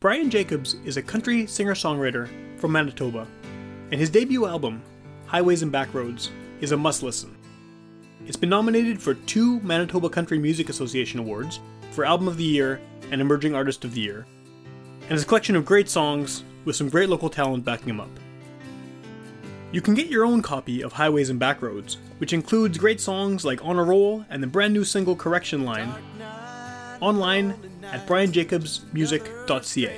Brian Jacobs is a country singer-songwriter from Manitoba, and his debut album, Highways and Backroads, is a must-listen. It's been nominated for 2 Manitoba Country Music Association awards for Album of the Year and Emerging Artist of the Year, and is a collection of great songs with some great local talent backing him up. You can get your own copy of Highways and Backroads, which includes great songs like On a Roll and the brand new single Correction Line, online at brianjacobsmusic.ca.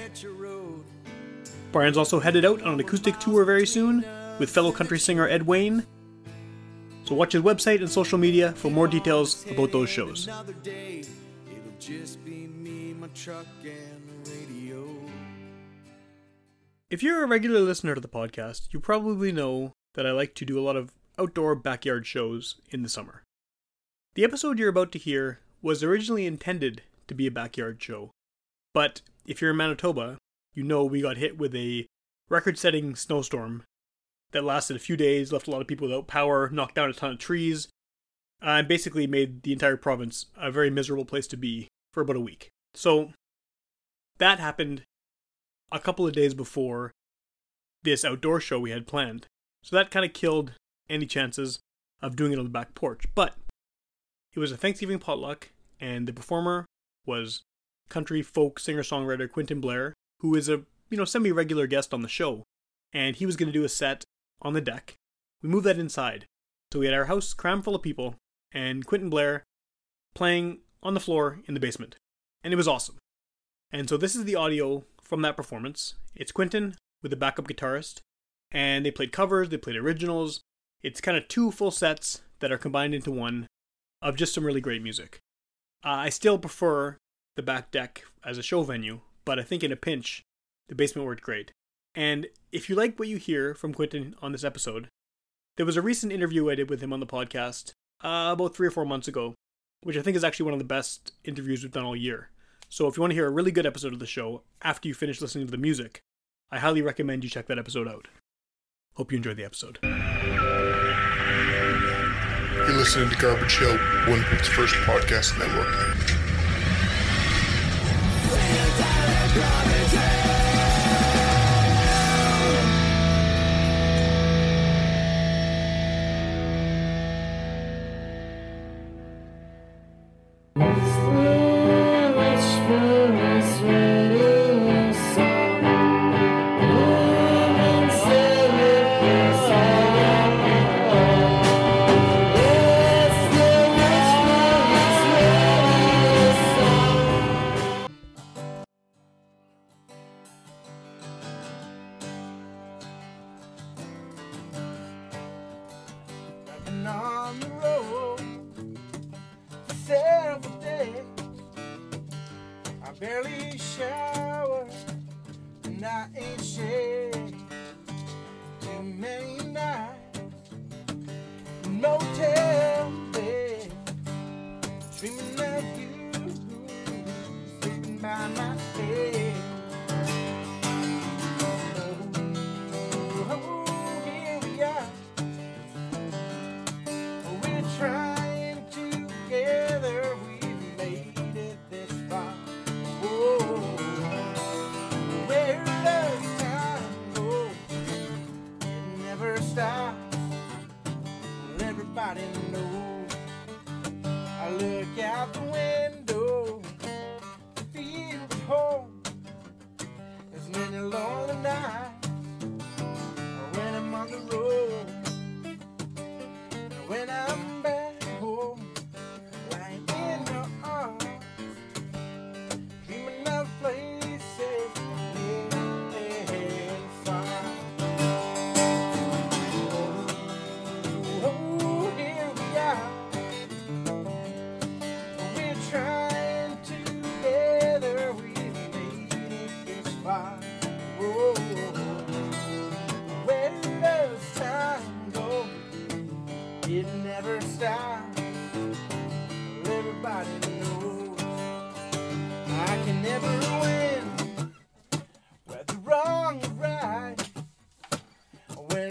Brian's also headed out on an acoustic tour very soon with fellow country singer Ed Wayne, so watch his website and social media for more details about those shows. If you're a regular listener to the podcast, you probably know that I like to do a lot of outdoor backyard shows in the summer. The episode you're about to hear was originally intended to be a backyard show, but if you're in Manitoba, you know we got hit with a record-setting snowstorm that lasted a few days, left a lot of people without power, knocked down a ton of trees, and basically made the entire province a very miserable place to be for about a week. So that happened a couple of days before this outdoor show we had planned, so that kind of killed any chances of doing it on the back porch, but it was a Thanksgiving potluck, and the performer was country folk singer-songwriter Quentin Blair, who is a semi-regular guest on the show, and he was going to do a set on the deck. We moved that inside, so we had our house crammed full of people, and Quentin Blair playing on the floor in the basement, and it was awesome. And so this is the audio from that performance. It's Quentin with a backup guitarist, and they played covers, they played originals. It's kind of 2 full sets that are combined into one of just some really great music. I still prefer the back deck as a show venue, but I think in a pinch, the basement worked great. And if you like what you hear from Quentin on this episode, there was a recent interview I did with him on the podcast about 3 or 4 months ago, which I think is actually one of the best interviews we've done all year. So if you want to hear a really good episode of the show after you finish listening to the music, I highly recommend you check that episode out. Hope you enjoy the episode. You're listening to Garbage Hill, Winnipeg's first podcast network.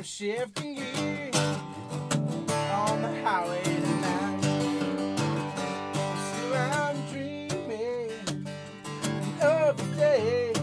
Shifting gears on the highway tonight. Still I'm dreaming of the day.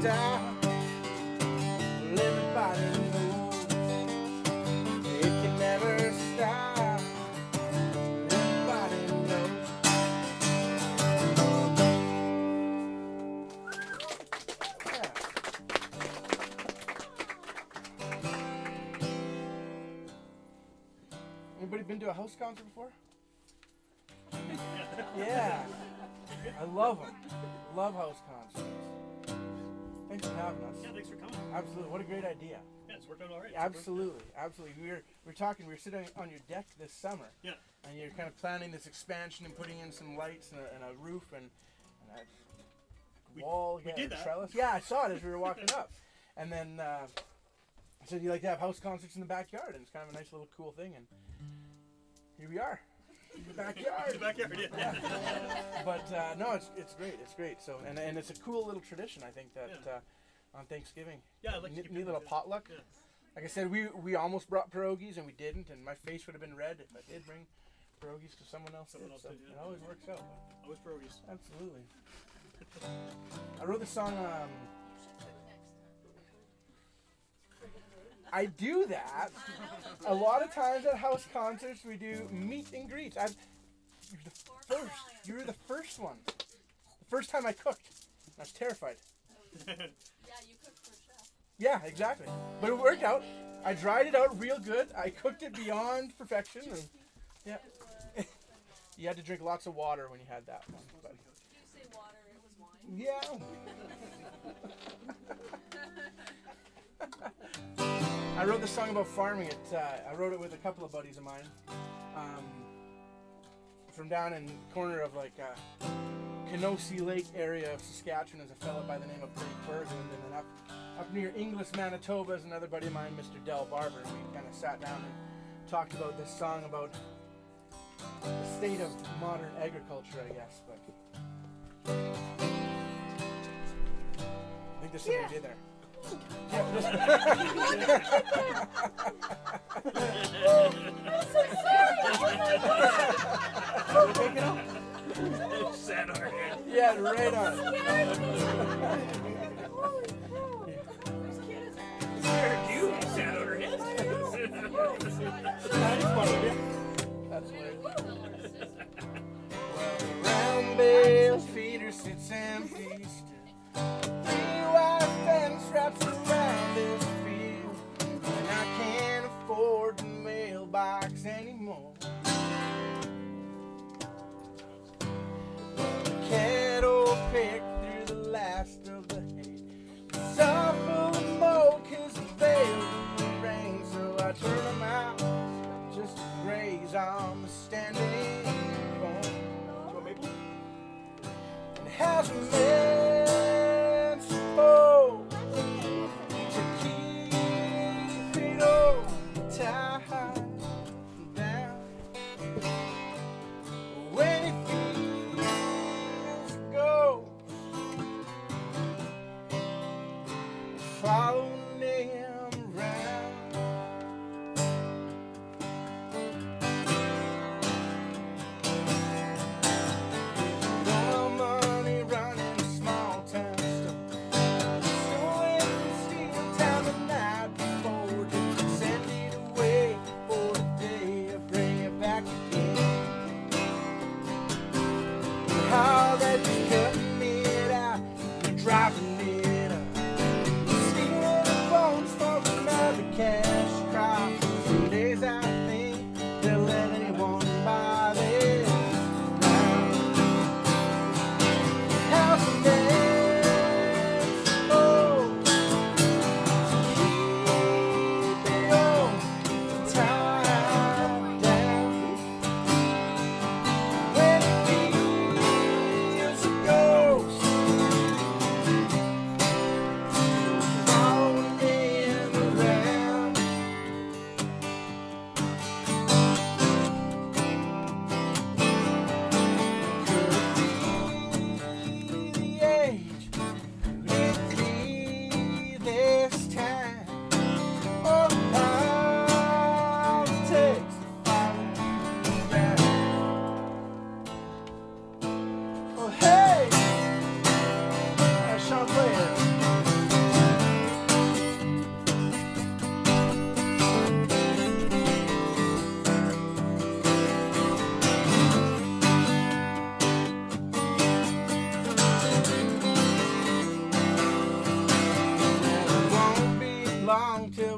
style. Well, everybody knows it can never stop. Everybody knows. Yeah. Anybody been to a house concert before? Yeah. I love them. Love house concerts. Thanks for having us. Yeah, thanks for coming. Absolutely. What a great idea. Yeah, it's worked out all right. Absolutely. Absolutely. We were sitting on your deck this summer. Yeah. And you're kind of planning this expansion and putting in some lights and a roof and a wall. We did that. Trellis. Yeah, I saw it as we were walking up. And then I said, you like to have house concerts in the backyard. And it's kind of a nice little cool thing. And here we are. The backyard. The backyard, yeah. But no, it's great. It's great. So and it's a cool little tradition, I think, that on Thanksgiving. Yeah, I'd like to neat little potluck. Yeah. Like I said, we almost brought pierogies and we didn't, and my face would have been red if I did bring pierogies to someone else. It always works out. Always pierogies. Absolutely. I wrote this song. I do that. A lot of times at house concerts, we do meet and greets. You were the first one. The first time I cooked. I was terrified. Yeah, you cooked for a chef. Yeah, exactly. But it worked out. I dried it out real good. I cooked it beyond perfection. And, yeah. You had to drink lots of water when you had that one. But. You didn't say water, it was wine. Yeah. I wrote this song about farming. I wrote it with a couple of buddies of mine from down in the corner of Kenosee Lake area of Saskatchewan is a fella by the name of Brady Bergen, and then up near Inglis, Manitoba is another buddy of mine, Mr. Del Barber. We kind of sat down and talked about this song about the state of modern agriculture, I guess. But I think there's something I did there. I'm so sorry. Oh my God. Take it off. It sat on her head. Yeah, right on. Holy cow. It scared you. It sat on her head. That's weird. Round bale feeder sits empty. Fence wraps around this field, and I can't afford the mailbox anymore. The cattle pick through the last of the hay. It's all full of mold 'cause it failed in the rain, so I turn them out just to graze on the standing corn. And it has a man's support to keep it all tied down. When it feels go, follow them around. The money running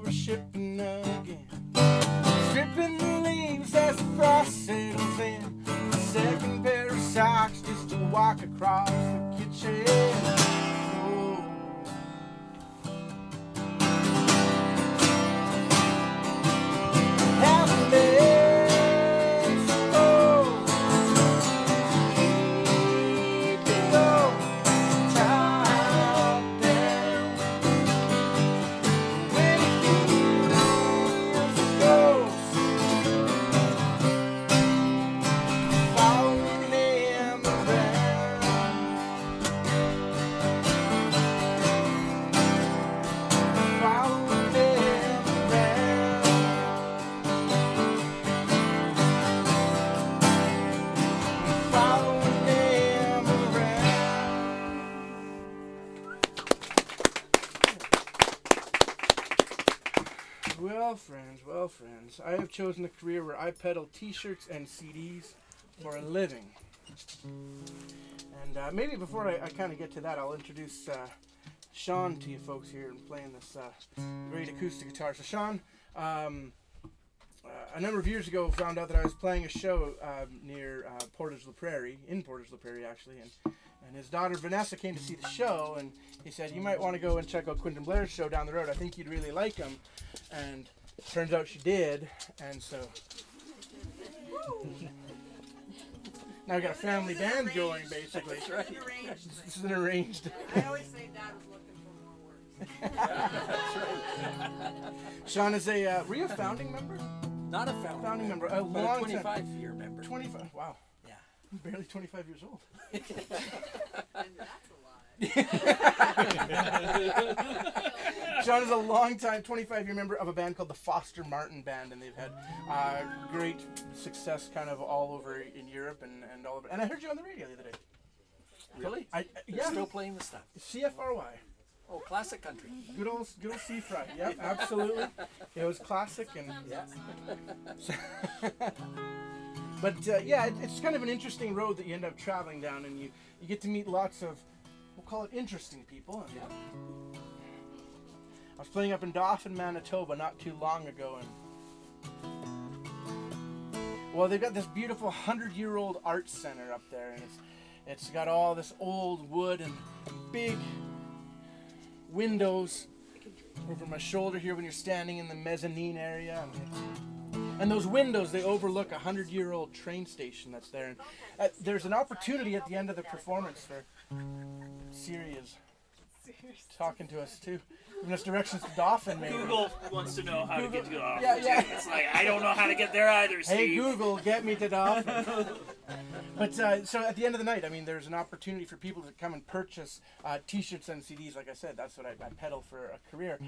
over shipping again. Stripping the leaves as the frost settles in. A second pair of socks just to walk across the kitchen. Oh. Half friends, I have chosen a career where I peddle t-shirts and CDs for a living. And maybe before I kind of get to that, I'll introduce Sean to you folks here and playing this great acoustic guitar. So Sean, a number of years ago, found out that I was playing a show near Portage La Prairie, in Portage La Prairie actually, and his daughter Vanessa came to see the show, and he said, you might want to go and check out Quentin Blair's show down the road. I think you'd really like him. And turns out she did, and so now we got a family band going, basically. This is right? This is an arranged. I always say Dad was looking for more words. That's right. Sean is a were you a founding member? Not a founding member. A long 25-year member. 25. Wow. Yeah. I'm barely 25 years old. And that's a lie. Sean is a long-time 25-year member of a band called the Foster Martin Band, and they've had great success kind of all over in Europe and all over. And I heard you on the radio the other day. Really? Yeah. Still playing the stuff. CFRY. Oh, classic country. Good old CFRY. Yep, absolutely. It was classic. But yeah, it's kind of an interesting road that you end up traveling down, and you get to meet lots of, we'll call it interesting people. And, yeah. I was playing up in Dauphin, Manitoba not too long ago, and well, they've got this beautiful 100-year-old art center up there, and it's got all this old wood and big windows over my shoulder here when you're standing in the mezzanine area, and those windows, they overlook a 100-year-old train station that's there, and there's an opportunity at the end of the performance for serious talking to us too. Giving us directions to Dauphin, maybe. Google wants to know how Google, to get to Dauphin. Yeah, yeah. It's like, I don't know how to get there either, Steve. Hey, Google, get me to Dauphin. But so at the end of the night, I mean, there's an opportunity for people to come and purchase t-shirts and CDs. Like I said, that's what I peddle for a career.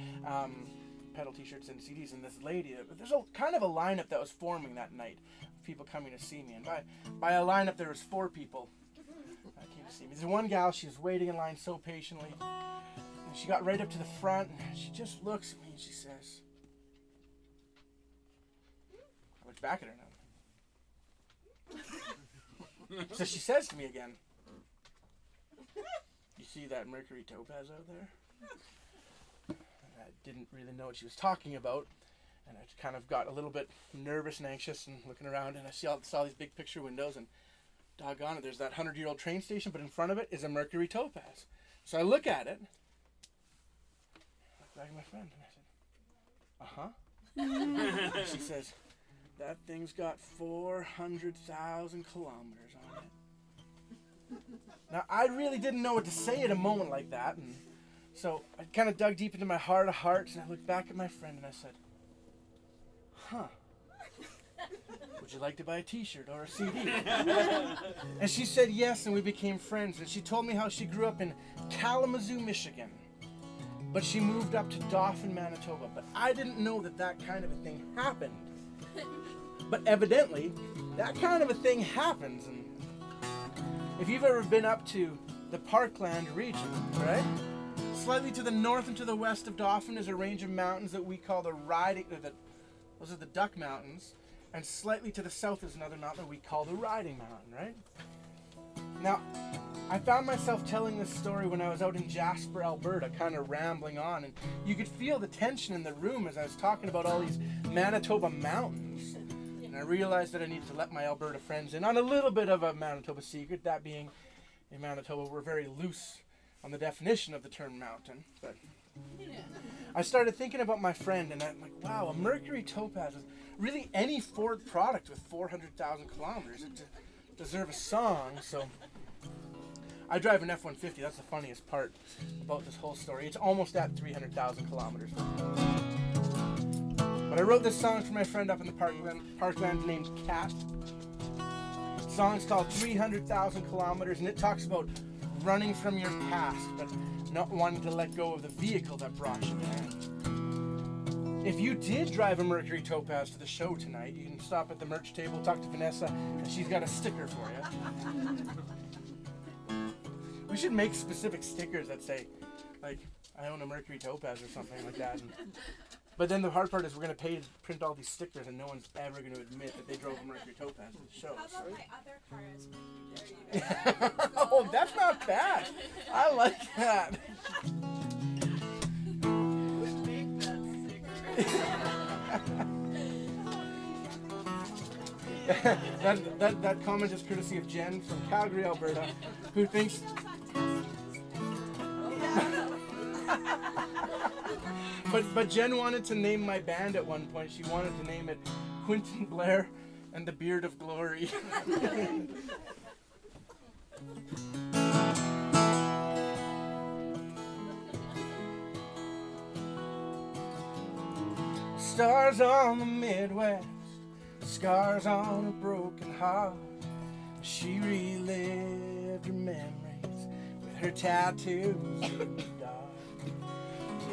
Peddle t-shirts and CDs, and this lady, but there's a kind of a lineup that was forming that night of people coming to see me. And by a lineup, there was 4 people. See me. There's one gal, she was waiting in line so patiently, and she got right up to the front, and she just looks at me and she says, I look back at her now. So she says to me again, you see that Mercury Topaz out there? And I didn't really know what she was talking about, and I kind of got a little bit nervous and anxious and looking around, and I saw these big picture windows, and doggone it, there's that 100-year-old train station, but in front of it is a Mercury Topaz. So I look at it, I look back at my friend, and I said, uh-huh. She says, that thing's got 400,000 kilometers on it. Now, I really didn't know what to say at a moment like that, and so I kind of dug deep into my heart of hearts, and I looked back at my friend, and I said, huh. Would you like to buy a t-shirt or a CD? And she said yes, and we became friends. And she told me how she grew up in Kalamazoo, Michigan, but she moved up to Dauphin, Manitoba. But I didn't know that kind of a thing happened. But evidently, that kind of a thing happens. And if you've ever been up to the Parkland region, right? Slightly to the north and to the west of Dauphin is a range of mountains that we call the Riding, those are the Duck Mountains. And slightly to the south is another mountain we call the Riding Mountain, right? Now, I found myself telling this story when I was out in Jasper, Alberta, kind of rambling on, and you could feel the tension in the room as I was talking about all these Manitoba mountains. And I realized that I needed to let my Alberta friends in on a little bit of a Manitoba secret, that being in Manitoba we're very loose on the definition of the term mountain. But I started thinking about my friend, and I'm like, wow, a Mercury Topaz is really any Ford product with 400,000 kilometers. It deserves a song, so... I drive an F-150, that's the funniest part about this whole story. It's almost at 300,000 kilometers. But I wrote this song for my friend up in the Parkland named Cat. The song's called 300,000 kilometers, and it talks about running from your past, but not wanting to let go of the vehicle that brought you there. If you did drive a Mercury Topaz to the show tonight, you can stop at the merch table, talk to Vanessa, and she's got a sticker for you. We should make specific stickers that say, like, I own a Mercury Topaz or something like that. But then the hard part is we're going to pay to print all these stickers, and no one's ever going to admit that they drove a Mercury Topaz to the show. How about my other car is Mercury? Oh, that's not bad. I like that. Make that sticker. That comment is courtesy of Jen from Calgary, Alberta, who thinks... But Jen wanted to name my band at one point. She wanted to name it Quentin Blair and the Beard of Glory. Stars on the Midwest, scars on a broken heart. She relived her memories with her tattoos in the dark.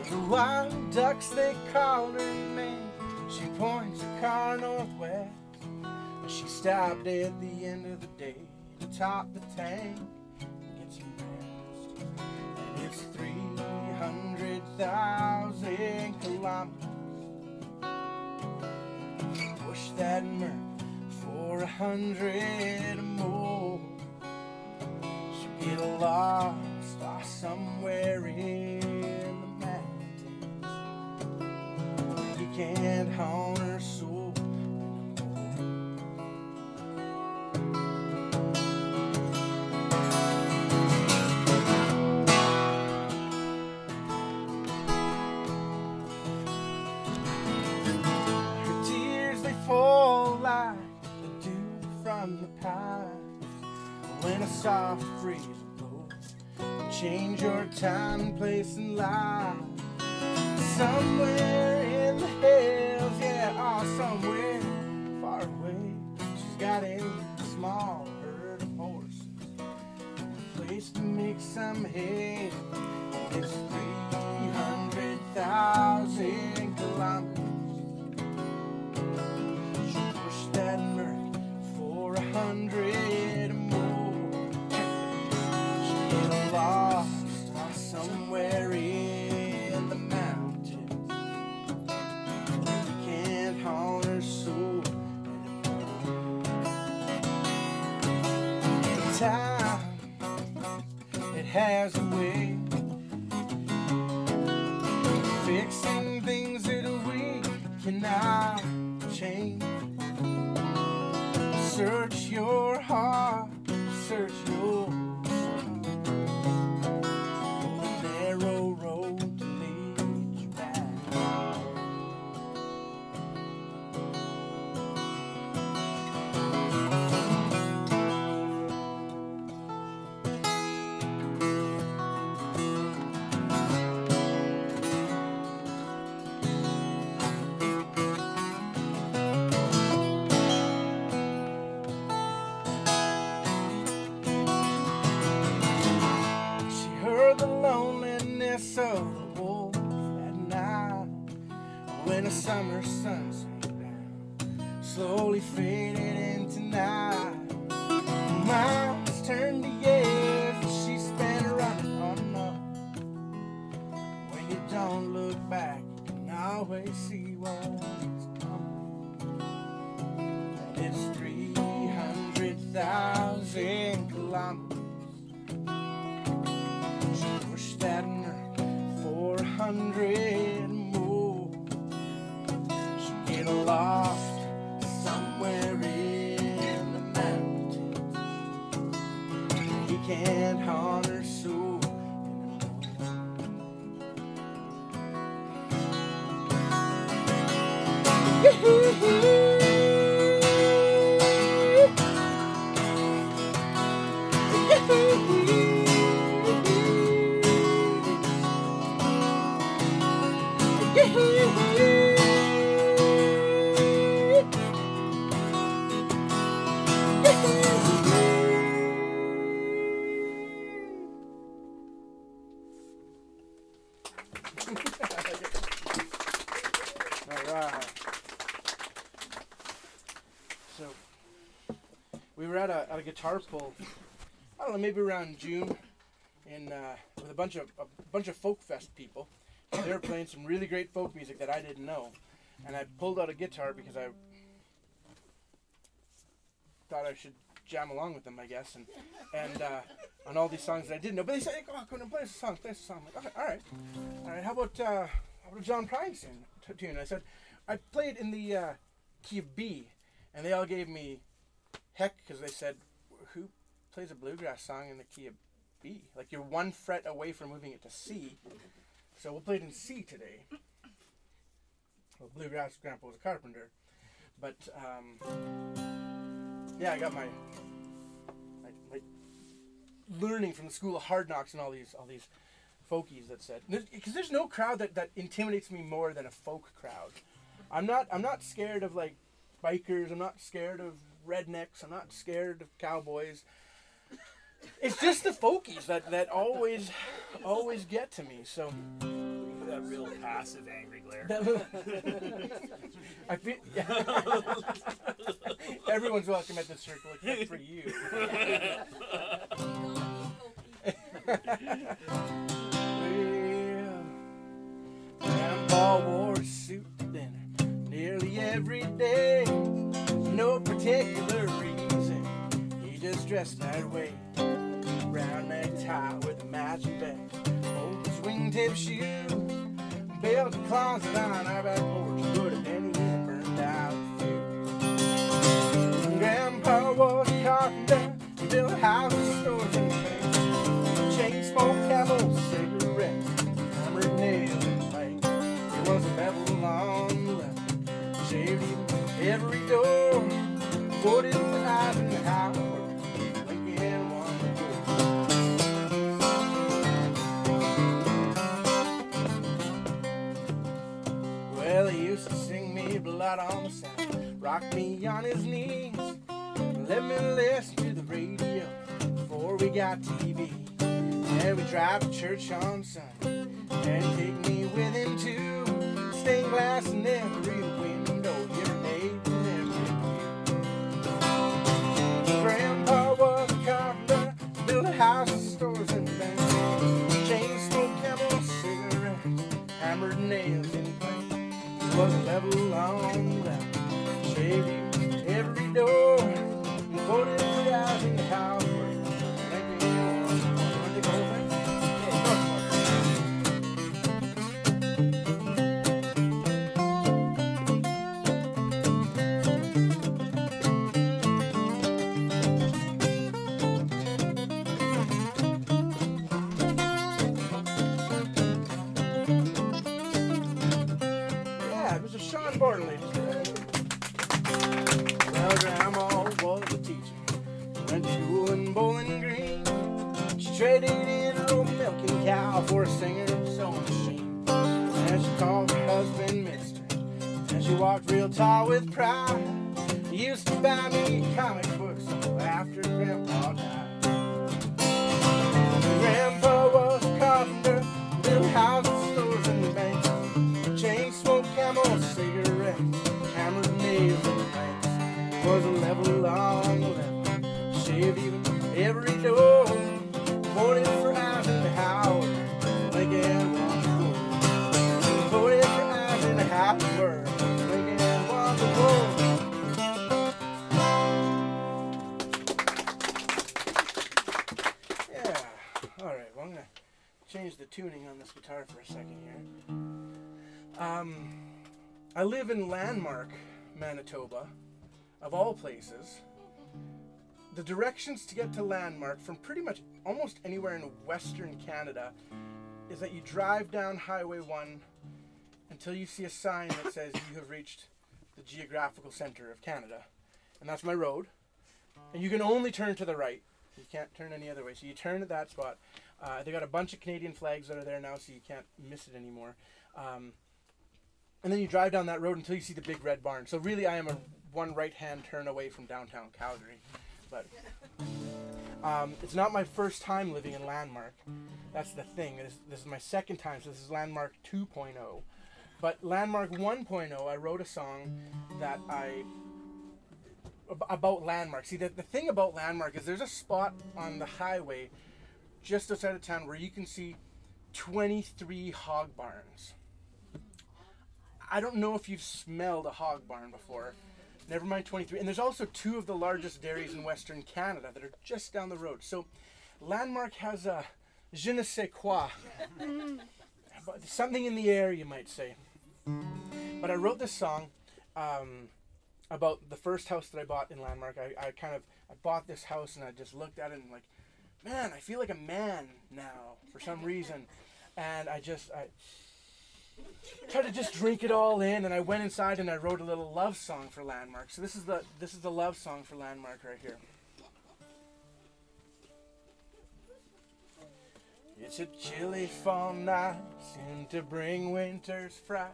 The wild ducks, they called her name. She points her car northwest. She stopped at the end of the day to top the tank and get some rest. And it's 300,000 kilometers. Push that murk for 100 more. She'll get lost or somewhere in the mountains. You can't haunt her soul when a soft breeze blows. Change your time, place, and life. Somewhere in the hills, yeah, or somewhere far away. She's got a small herd of horses, a place to make some hay. It's 300,000 kilometers. She pushed that murk for 100 more. She'll get lost or somewhere in the mountains. You can't haunt her soul anymore. Time, it has a way of fixing things that we cannot change. Search your heart, search your soul. The narrow road to lead you back. Of the wolves at night, when the summer sun sank down, slowly faded into night. Miles turned to years and she spent running on up. When you don't look back, you can always see what's coming. And it's 300,000 kilometers. 100 more. So get lost somewhere in the mountains. He can't haunt her soul anymore. A guitar pull, I don't know, maybe around June, and with a bunch of folk fest people. They were playing some really great folk music that I didn't know, and I pulled out a guitar because I thought I should jam along with them, I guess, and on all these songs that I didn't know. But they said, hey, "Oh, come on, play us a song." I'm like, okay, all right. How about John Prine's tune? I said, I played in the key of B, and they all gave me heck because they said, who plays a bluegrass song in the key of B? Like, you're one fret away from moving it to C. So we'll play it in C today. Well, bluegrass, Grandpa was a carpenter. But, yeah, I got my learning from the School of Hard Knocks and all these folkies that said, because there's no crowd that intimidates me more than a folk crowd. I'm not scared of, like, bikers. I'm not scared of rednecks. I'm not scared of cowboys. It's just the folkies that always get to me. So that real passive angry glare. I feel, yeah. Everyone's welcome at the circle except for you. Well, Grandpa wore a suit then nearly every day. No particular reason, he just dressed that way. Round neck tie with a matching bag, old wingtip shoe, built a closet on our back porch, good at any burned out few. Grandpa was a carpenter, he built houses, stores, and things. Chain smoke camels, cigarettes, hammered nails and planks. There was a bevel on the left, shaved even every door. What is the eyes in the house? Again, one. Well, he used to sing me blood on the sound, rock me on his knees, let me listen to the radio before we got TV. And we drive to church on Sunday, and he'd take me with him to stained glass and every window. Grandpa was a carpenter, built houses, stores, and things. Chain smoke, camels, cigarettes, hammered nails in paint. He was a level on left, shaved every door, and voted the eyes in the house. For a singer sewing machine, and she called her husband Mister, and she walked real tall with pride. He used to buy me comic books after Grandpa died. Grandpa was a carpenter, built houses, stores, and banks. Chain smoke, camels, cigarettes, hammered nails and planks. Was a level on the left, shaved even every door. Voted for eyes in the house. Again, wonderful. Voted for eyes in the house. Again, wonderful. Yeah. All right. Well, I'm gonna change the tuning on this guitar for a second here. I live in Landmark, Manitoba, of all places. The directions to get to Landmark from pretty much almost anywhere in Western Canada is that you drive down Highway 1 until you see a sign that says you have reached the geographical center of Canada. And that's my road. And you can only turn to the right. You can't turn any other way. So you turn at that spot. They got a bunch of Canadian flags that are there now, so you can't miss it anymore. And then you drive down that road until you see the big red barn. So really, I am a one right-hand turn away from downtown Calgary. But it's not my first time living in Landmark. That's the thing. This is my second time, so this is Landmark 2.0. But Landmark 1.0, I wrote a song that about Landmark. See, the thing about Landmark is there's a spot on the highway just outside of town where you can see 23 hog barns. I don't know if you've smelled a hog barn before. Never mind 23. And there's also two of the largest dairies in Western Canada that are just down the road. So Landmark has a je ne sais quoi. Something in the air, you might say. But I wrote this song about the first house that I bought in Landmark. I bought this house and I just looked at it and like, man, I feel like a man now for some reason. And I tried to just drink it all in, and I went inside and I wrote a little love song for Landmark. So this is the love song for Landmark right here. It's a chilly fall night, soon to bring winter's fright,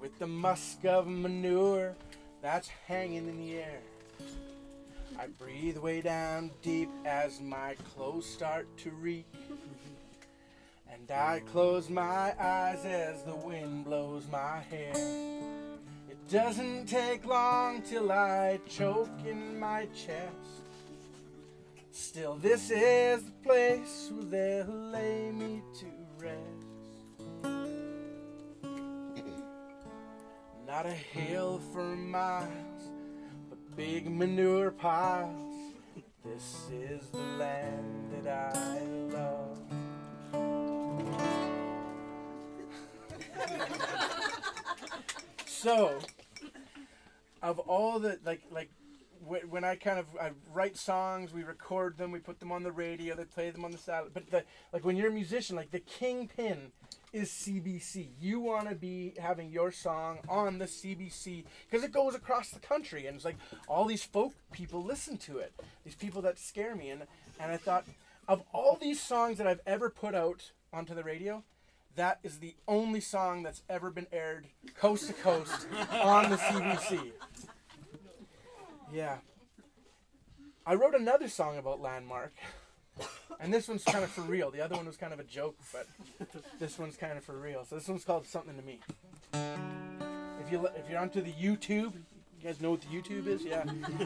with the musk of manure that's hanging in the air. I breathe way down deep as my clothes start to reek. And I close my eyes as the wind blows my hair. It doesn't take long till I choke in my chest. Still, this is the place where they'll lay me to rest. Not a hill for miles, but big manure piles. This is the land that I love. So, of all the, when I write songs, we record them, we put them on the radio, they play them on the satellite, but when you're a musician, the kingpin is CBC. You want to be having your song on the CBC, because it goes across the country, and it's like, all these folk people listen to it, these people that scare me, and I thought, of all these songs that I've ever put out onto the radio, that is the only song that's ever been aired coast to coast on the CBC. Yeah. I wrote another song about Landmark. And this one's kind of for real. The other one was kind of a joke, but this one's kind of for real. So this one's called Something to Me. If you're onto the YouTube, you guys know what the YouTube is? Yeah.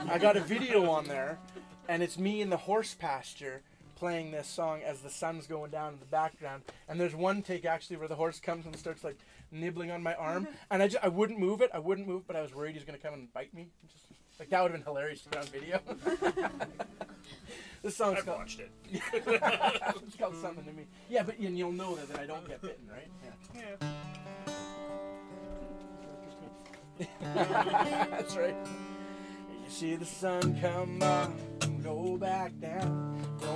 I got a video on there, and it's me in the horse pasture playing this song as the sun's going down in the background, and there's one take actually where the horse comes and starts nibbling on my arm, and I wouldn't move it. I wouldn't move, but I was worried he was gonna come and bite me. Just, that would have been hilarious to put on video. This song's called. I've watched it. It's called Something to Me. Yeah, but you'll know that I don't get bitten, right? Yeah. That's right. You see the sun come up and go back down.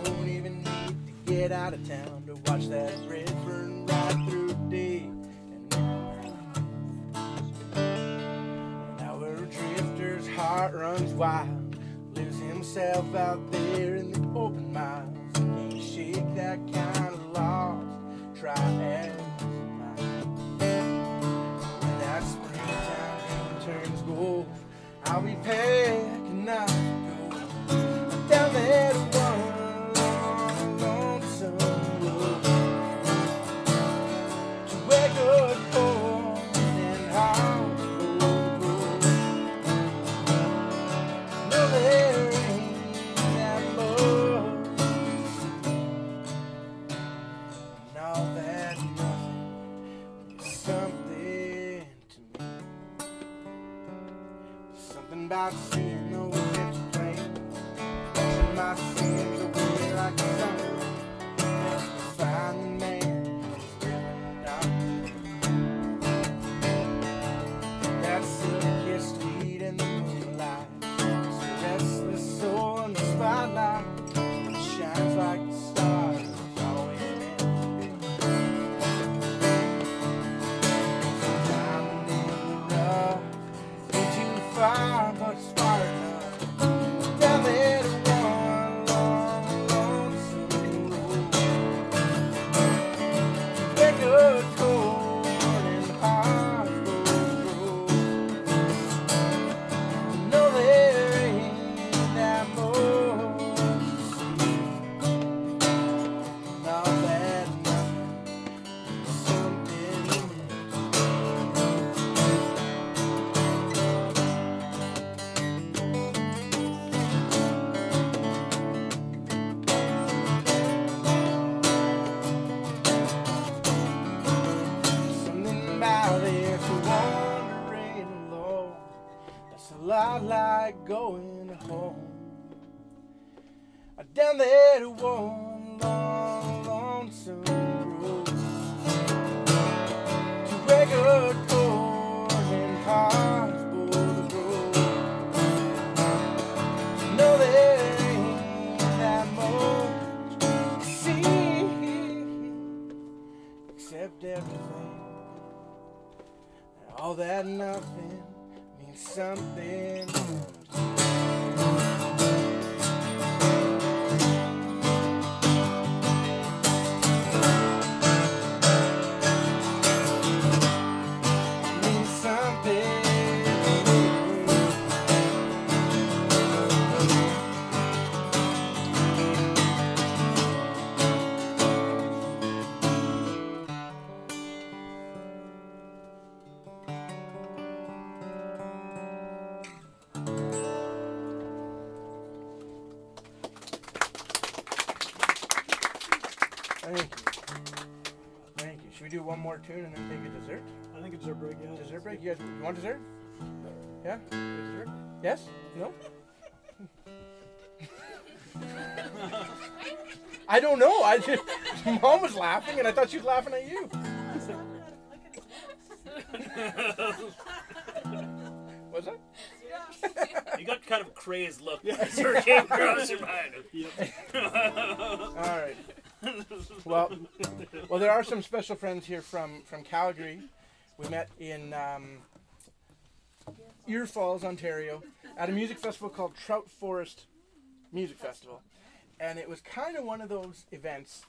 Don't even need to get out of town to watch that bridge burn right through day and night. An hour drifter's heart runs wild, lives himself out there in the open miles. Can't shake that kind of lost try as mine. When that springtime turns gold, I'll be packing up to go down that one. About seeing the way that you play, watching my sins away like a summer, find the man. I like going home. Down there to one long, lonesome road, to record corn and Hartsburg Road. No, there ain't that much to see, except everything. And all that nothing means something. One more tune and then take a dessert. I think a dessert break, yeah. Dessert break? You guys want dessert? Yeah? Dessert? Yes? No? I don't know. I just, Mom was laughing and I thought she was laughing at you. Was that? Yeah. You got kind of a crazed look. Dessert came across your mind. Yep. Alright. Well, there are some special friends here from Calgary. We met in Ear Falls, Ontario, at a music festival called Trout Forest Music Festival. And it was kind of one of those events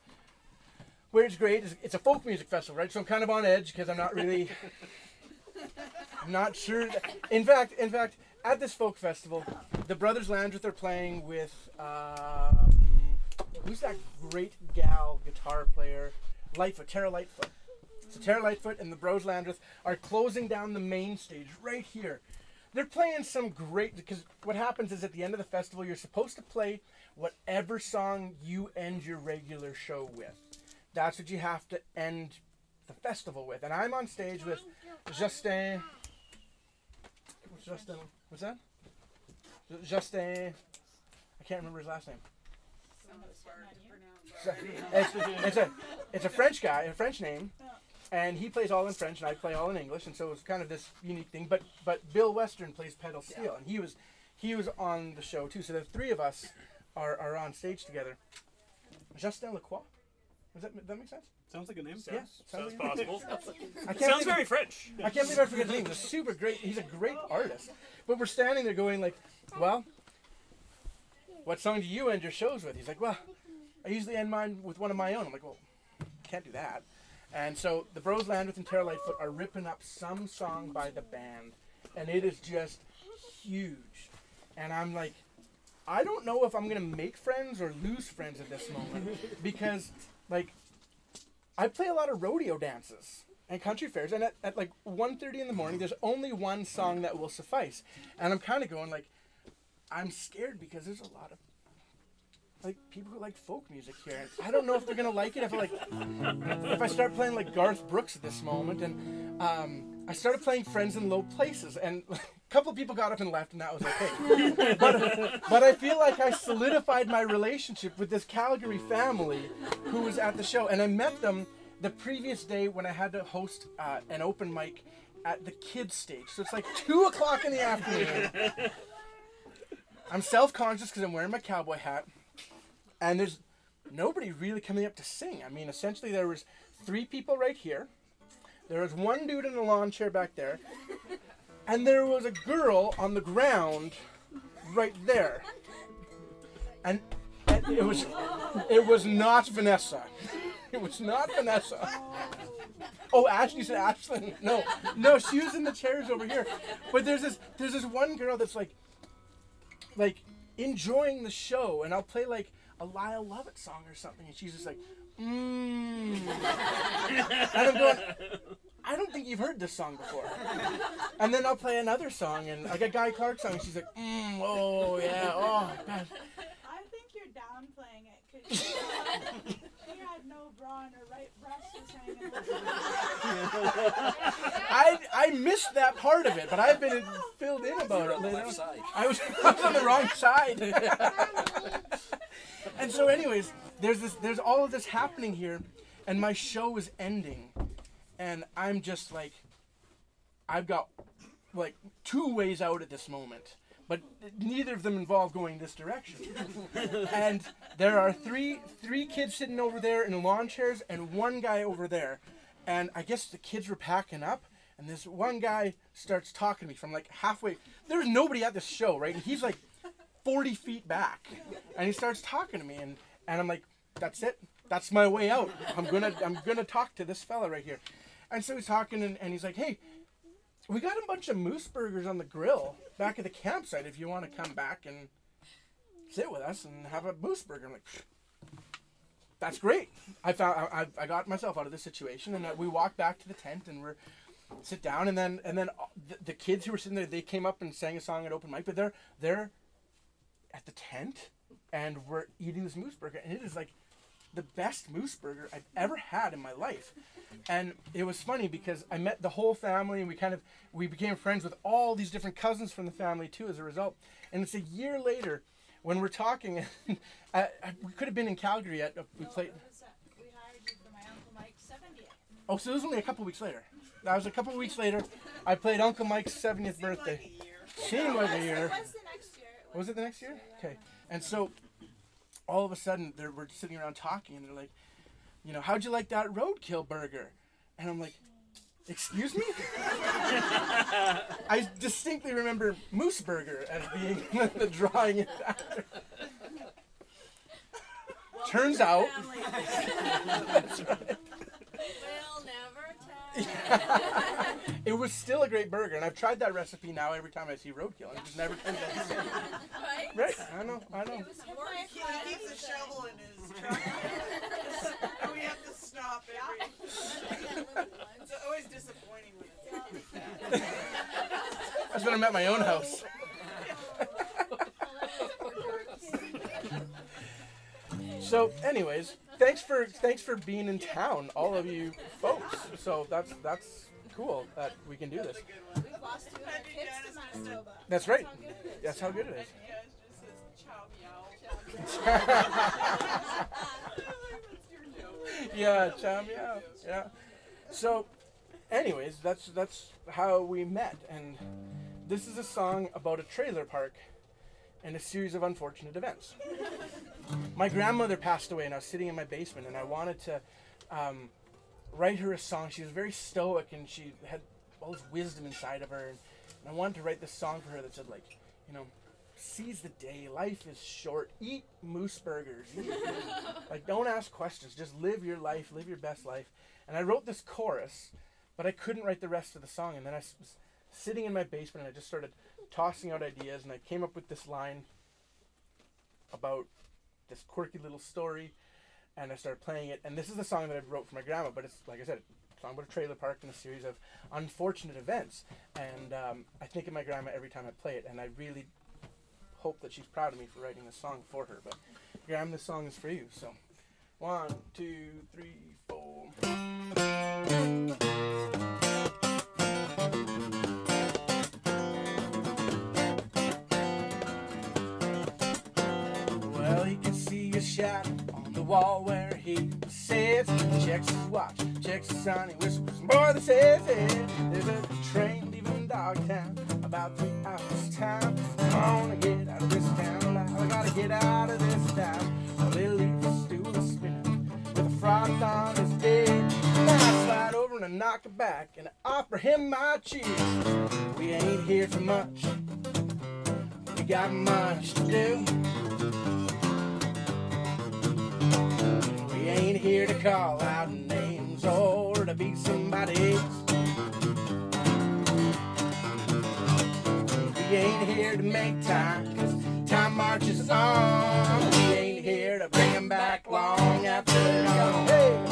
where it's great. It's a folk music festival, right? So I'm kind of on edge because I'm not really, I'm not sure. In fact, at this folk festival, the Brothers Landreth are playing with... who's that great gal guitar player? Lightfoot, Tara Lightfoot. So Tara Lightfoot and the Bros Landreth are closing down the main stage right here. They're playing some great, because what happens is at the end of the festival, you're supposed to play whatever song you end your regular show with. That's what you have to end the festival with. And I'm on stage with Justin. Justin, what's that? Justin, I can't remember his last name. It's a French guy, a French name, and he plays all in French and I play all in English, and so it's kind of this unique thing. But Bill Western plays pedal steel, and he was on the show too. So the three of us are on stage together. Justin Lacroix, does that make sense? Sounds like a name. Yeah, sounds like possible. Sounds very French. I can't believe I forget the name. He's super great. He's a great artist. But we're standing there going like, well, what song do you end your shows with? He's like, well, I usually end mine with one of my own. I'm like, well, can't do that. And so the Bros Landreth and Tara Lightfoot are ripping up some song by the band, and it is just huge. And I'm like, I don't know if I'm going to make friends or lose friends at this moment, because, like, I play a lot of rodeo dances and country fairs, and at like 1:30 in the morning, there's only one song that will suffice. And I'm kind of going like, I'm scared because there's a lot of like people who like folk music here, and I don't know if they're gonna like it if I start playing like Garth Brooks at this moment. And I started playing Friends in Low Places, and a couple of people got up and left, and that was okay. but I feel like I solidified my relationship with this Calgary family who was at the show, and I met them the previous day when I had to host an open mic at the kids stage. So it's like 2:00 in the afternoon. I'm self-conscious because I'm wearing my cowboy hat, and there's nobody really coming up to sing. I mean, essentially there was three people right here, there was one dude in a lawn chair back there, and there was a girl on the ground right there. And it was not Vanessa. It was not Vanessa. Oh, Ashley said Ashley. No, she was in the chairs over here. But there's this one girl that's like enjoying the show, and I'll play like a Lyle Lovett song or something, and she's just like, and I'm going, I don't think you've heard this song before. And then I'll play another song, and like a Guy Clark song, and she's like, oh yeah, oh God. I think you're downplaying it, because you had no bra on, or right breast was hanging. I missed that part of it, but I've been filled in about it. On the left side. I was on the wrong side. And so, anyways, there's all of this happening here, and my show is ending, and I'm just like, I've got like two ways out at this moment, but neither of them involve going this direction. And there are three kids sitting over there in lawn chairs and one guy over there. And I guess the kids were packing up, and this one guy starts talking to me from like halfway. There's nobody at this show, right? And he's like 40 feet back, and he starts talking to me, and I'm like, that's it. That's my way out. I'm gonna talk to this fella right here. And so he's talking, and he's like, hey, we got a bunch of moose burgers on the grill back at the campsite if you want to come back and sit with us and have a moose burger. I'm like, that's great. I got myself out of this situation, and we walked back to the tent, and we're sit down, and then the kids who were sitting there, they came up and sang a song at open mic, but they're at the tent, and we're eating this moose burger, and it is like the best moose burger I've ever had in my life. And it was funny because I met the whole family, and we became friends with all these different cousins from the family too as a result. And it's a year later when we're talking, and we could have been in Calgary yet. We played. We hired you for my Uncle Mike's 70th. Oh, so it was only a couple weeks later. That was a couple weeks later. I played Uncle Mike's 70th birthday. Seemed like a year. It was the next year. Was it the next year? Okay. And so all of a sudden, we're sitting around talking, and they're like, you know, how'd you like that roadkill burger? And I'm like, excuse me? I distinctly remember moose burger as being the drawing it after. Well, turns out. That's right. We'll never tell. It was still a great burger, and I've tried that recipe now every time I see roadkill, and it just never turns out the same. Right? I know. He keeps a shovel in his truck. We have to stop every... It's always disappointing when it's like that. That's when I'm at my own house. So, anyways, thanks for being in town, all of you folks. So that's cool that we can do this. We've lost two of our kids to Manitoba. That's right. That's how good it is. Yeah, it just says chow meow. Yeah, chow meow. Yeah. So, anyways, that's how we met, and this is a song about a trailer park and a series of unfortunate events. My grandmother passed away, and I was sitting in my basement, and I wanted to write her a song. She was very stoic, and she had all this wisdom inside of her, and I wanted to write this song for her that said, like, you know, seize the day, life is short, eat moose burgers, like, don't ask questions, just live your life, live your best life. And I wrote this chorus, but I couldn't write the rest of the song, and then I was sitting in my basement, and I just started tossing out ideas, and I came up with this line about this quirky little story, and I started playing it, and this is the song that I wrote for my grandma, but it's, like I said, a song about a trailer park and a series of unfortunate events, and I think of my grandma every time I play it, and I really hope that she's proud of me for writing this song for her, but Graham, this song is for you, so 1, 2, 3, 4. Well, he could see a shot on the wall where he sits. He checks his watch, checks the sun, he whispers more than says it. There's a train leaving Dogtown about 3 hours' time. Come on and get out of this town, I gotta get out of this town. A little leaf stool is spinning with a froth on his dick. And I slide over and I knock it back and I offer him my cheese. We ain't here for much, we got much to do. We ain't here to call out names or to be somebody else. We ain't here to make time, 'cause time marches on. We ain't here to bring 'em back long after dawn. Hey.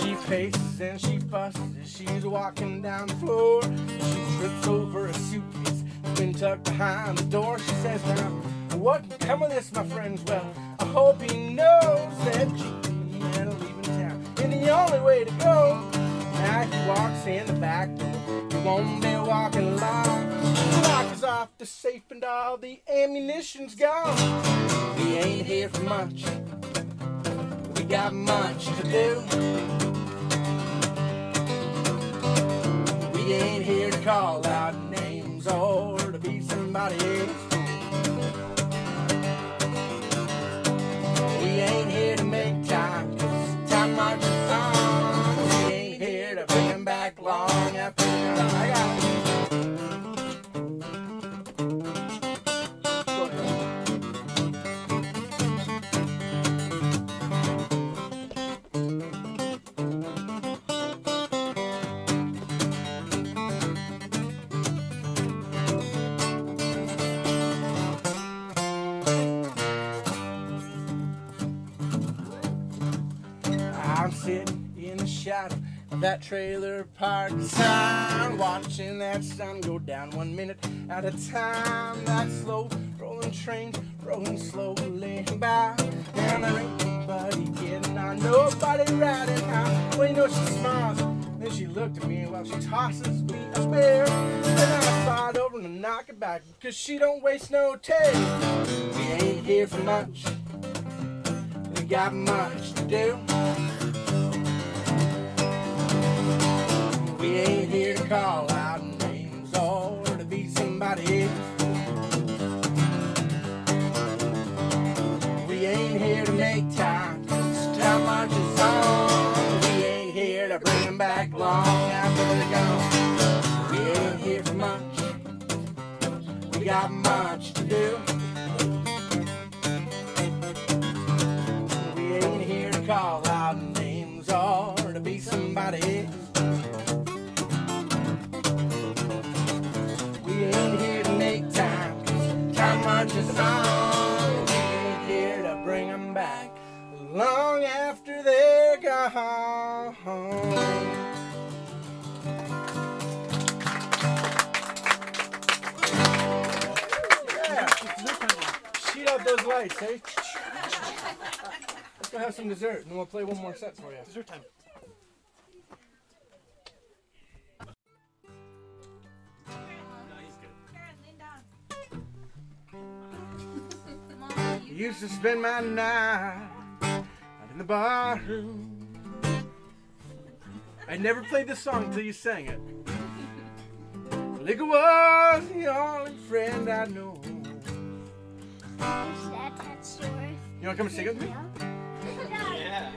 She paces and she fusses as she's walking down the floor. She trips over a suitcase that's been tucked behind the door. She says, now, what come of this, my friends? Well, I hope he knows that Gene and leaving town, and the only way to go, now he walks in the back door. He won't be walking along. The lock is off, the safe and all the ammunition's gone. We ain't here for much. We got much to do. We ain't here to call out names or to be somebody else. We ain't here to make time, 'cause time marches on. We ain't here to bring them back long after I got it. That trailer park sign, watching that sun go down 1 minute at a time. That slow rolling train rolling slowly by, and there ain't nobody getting on, nobody riding out. Well, you know, she smiles, then she looked at me while she tosses me a spare. Then I slide over and knock it back, because she don't waste no time. We ain't here for much, we got much to do. We ain't here to call out names or to be somebody else. We ain't here to make time, 'cause time marches on. We ain't here to bring them back long after they're gone. We ain't here for much, we got much to do. We ain't here to call out names or to be somebody else. Marches on, we're here to bring them back long after they're gone. Yeah. Shoot out those lights, eh? Let's go have some dessert, and then we'll play one more set for you. Dessert time. Used to spend my night out in the bar room. I never played this song until you sang it. Liquor was the only friend I know. You wanna come and sing with me? Yeah.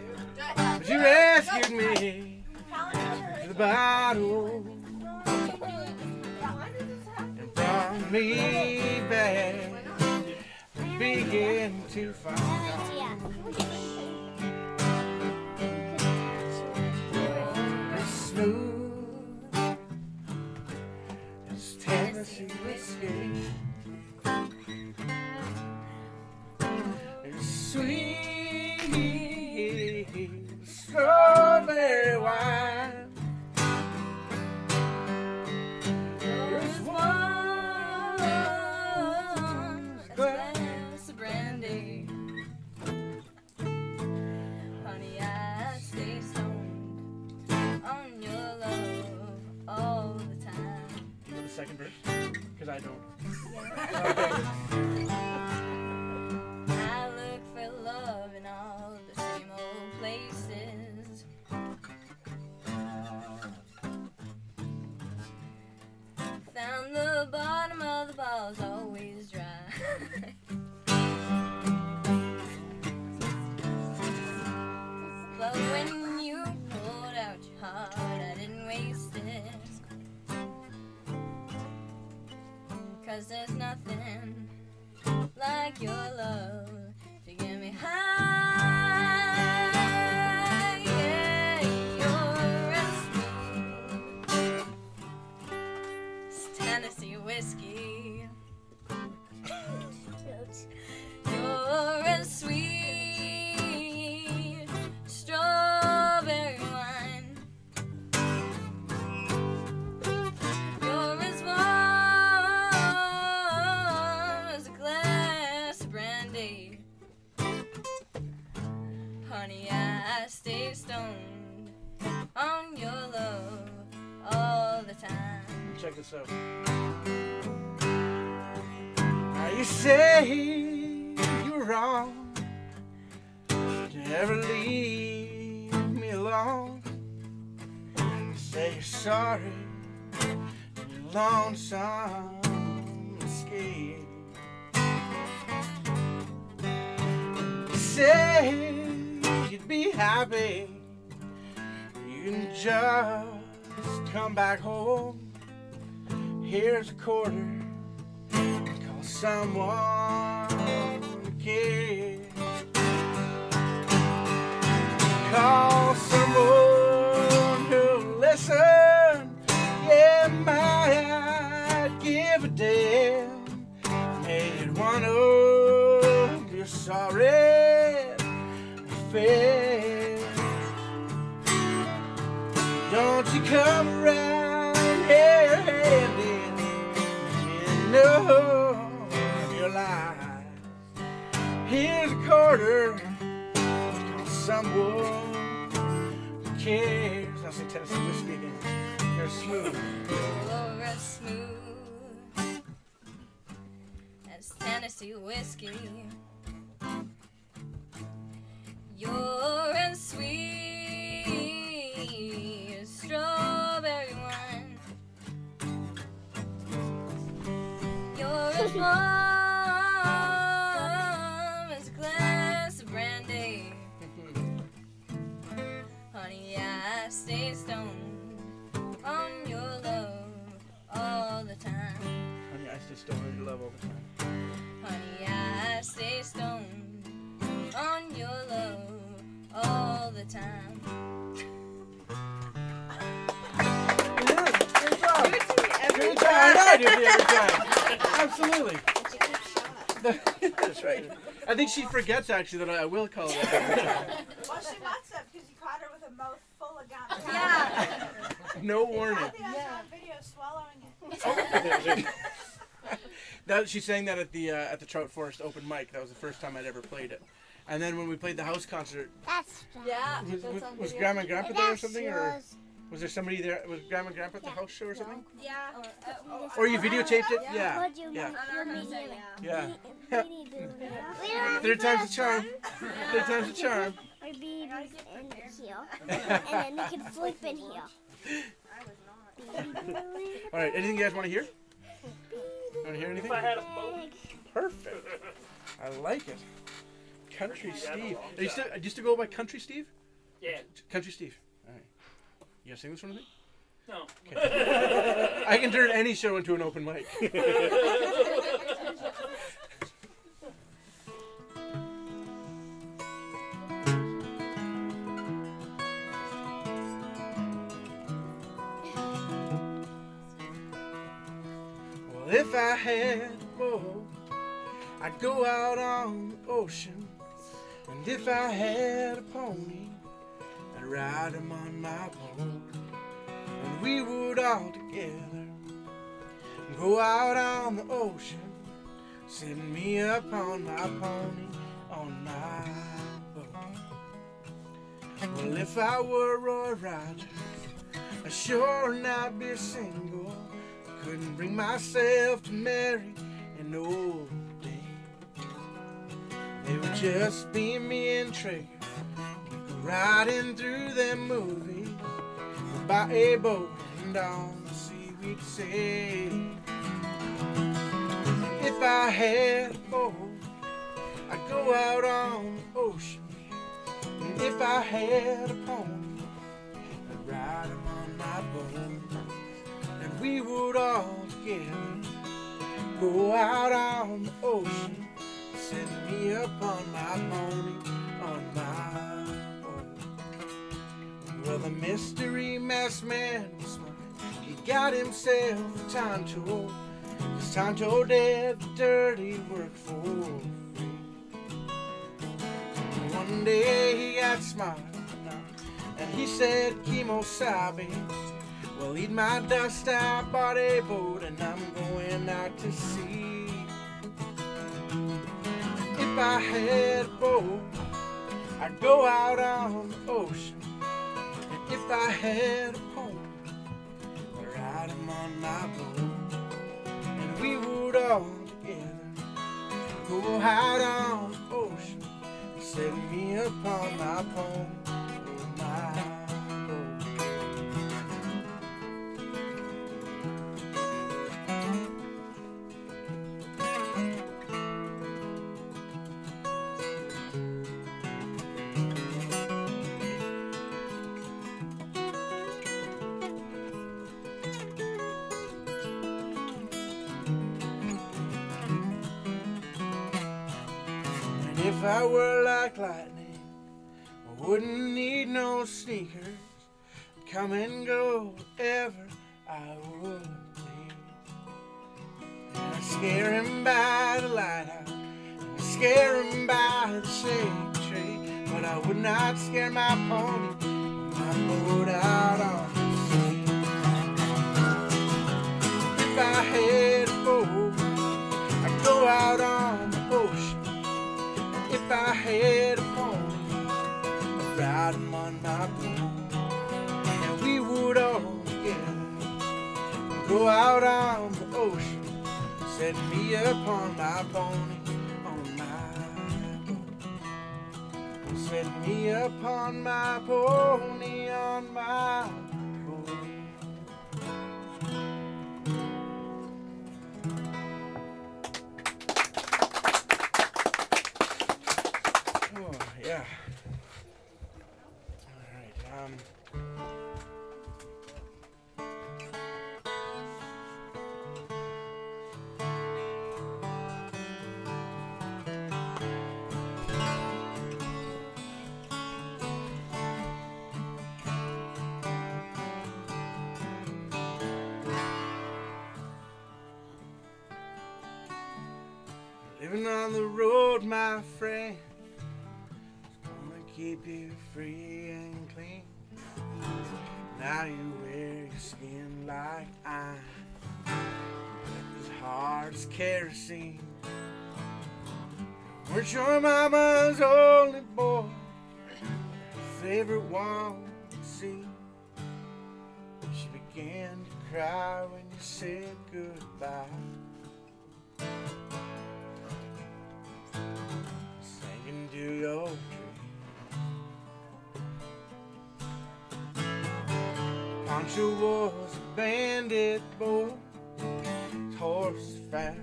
But you rescued me to the bottle and brought me back. Begin to find out smooth as Tennessee whiskey, as sweet strawberry wine. Second verse? Because I don't. Okay. I look for love in all the same old places. Found the bottom of the ball's always dry. But when you pulled out your heart, I didn't waste it. 'Cause there's nothing like your love to get me high. Yeah, you're as smooth as Tennessee whiskey. You're as sweet strawberry wine. You're as warm. Check this out. Now you say you're wrong to ever leave me alone. You say you're sorry, you're lonesome and scared. You say you'd be happy, you can just come back home. Here's a quarter, call someone to care. Call someone who'll listen. Yeah, might give a damn. Made one of your sorry affairs. Don't you come around here handing in of your lies. Here's a quarter, cause someone cares. I'll say Tennessee Whiskey again. They're smooth. Laura's smooth as Tennessee Whiskey. You're as sweet as strawberry wine. You're as warm as a glass of brandy. Honey, I stay stoned on your love all the time. Honey, I stay stoned on your love all the time. Honey, I stay stoned on your love all the time. Yeah, good job. Every time. I do it every time. Absolutely. That's right. I think she forgets actually that I will call it every time. Well, she must have because you caught her with a mouth full of gum. Yeah. No warning. I think I saw a video swallowing it. Oh. That, she sang that at the Trout Forest open mic. That was the first time I'd ever played it. And then when we played the house concert, was Grandma and Grandpa there or something, or was there somebody there? Was Grandma and Grandpa at the house show or something? Yeah. Or you videotaped it? Yeah. Yeah. Yeah. Yeah. Third time's a charm. Third time's a charm. Our babies in heel, and then they can flip in heel. I was not. All right. Anything you guys want to hear? Want to hear anything? If I had a boat. Perfect. I like it. Country Steve. I used to go by Country Steve? Yeah. Country Steve. All right. You guys sing this one with me? No. Okay. I can turn any show into an open mic. Well, if I had more, I'd go out on the ocean. And if I had a pony, I'd ride him on my boat. And we would all together go out on the ocean, sitting me up on my pony, on my boat. Well, if I were Roy Rogers, I'd sure not be single. I couldn't bring myself to marry an old. It would just be me and Trigger riding through them movies by a boat and on the sea we'd sail. If I had a boat, I'd go out on the ocean. And if I had a pony, I'd ride him on my boat. And we would all together go out on the ocean. Send me up on my pony, on my own. Well, the mystery masked man was smart. He got himself a Poncho. Cause Poncho did the dirty work for free. One day he got smart and he said, "Kimo sabe, well, eat my dust, I bought a boat and I'm going out to sea." If I had a boat, I'd go out on the ocean. And if I had a pony, I'd ride him on my boat, and we would all together go hide on the ocean, and set me upon my pole, oh my If I were like lightning, I wouldn't need no sneakers. Come and go wherever I would please. And I scare him by the lighthouse, and I scare him by the shade tree, but I would not scare my pony when I boat out on the sea. If I had a boat, I'd go out on the ocean. If I had a pony, I'd ride him on my boat, and we would all together go out on the ocean, set me upon my pony, on my boat, set me upon my pony, on my boat. Yeah. All right. Living on the road, my friend, keep you free and clean. Now you wear your skin like iron, as hard as kerosene. Weren't your mama's only boy, favorite one to see? She began to cry when you said goodbye. Singing to your Poncho was a bandit boy, his horse was fast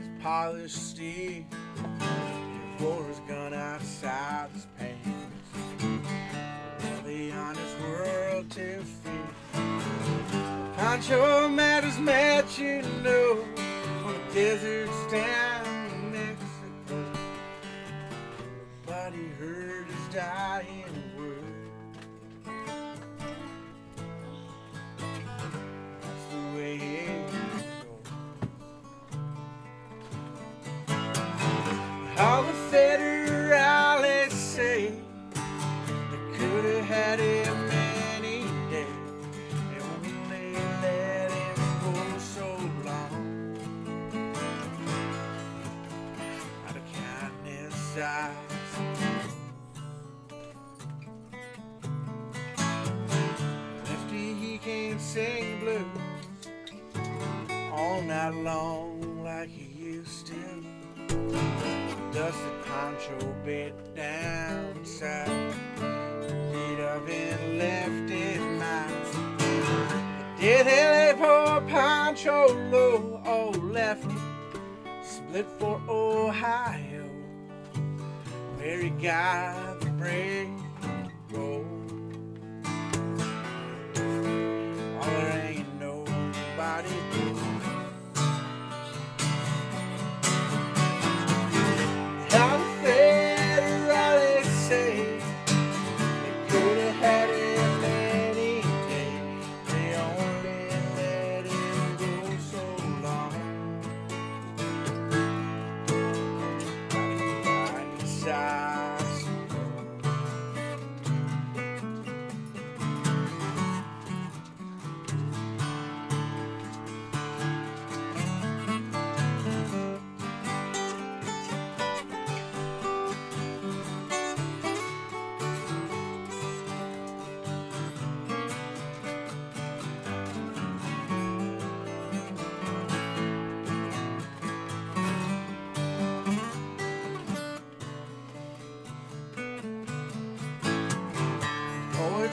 as polished steel. He wore his gun outside his pants, early on his world to fear. Poncho met his match, you know, on a desert town in Mexico. Nobody heard his dying. All the federalists say they could have had him any day. They only let him go so long. Out of kindness, Lefty, he can't sing blues all night long like he used to. Dusty Poncho bit down south, beat up and left it mine. Did he lay poor Poncho low? Oh, Lefty split for Ohio, where he got the break gold. Oh, there ain't nobody do.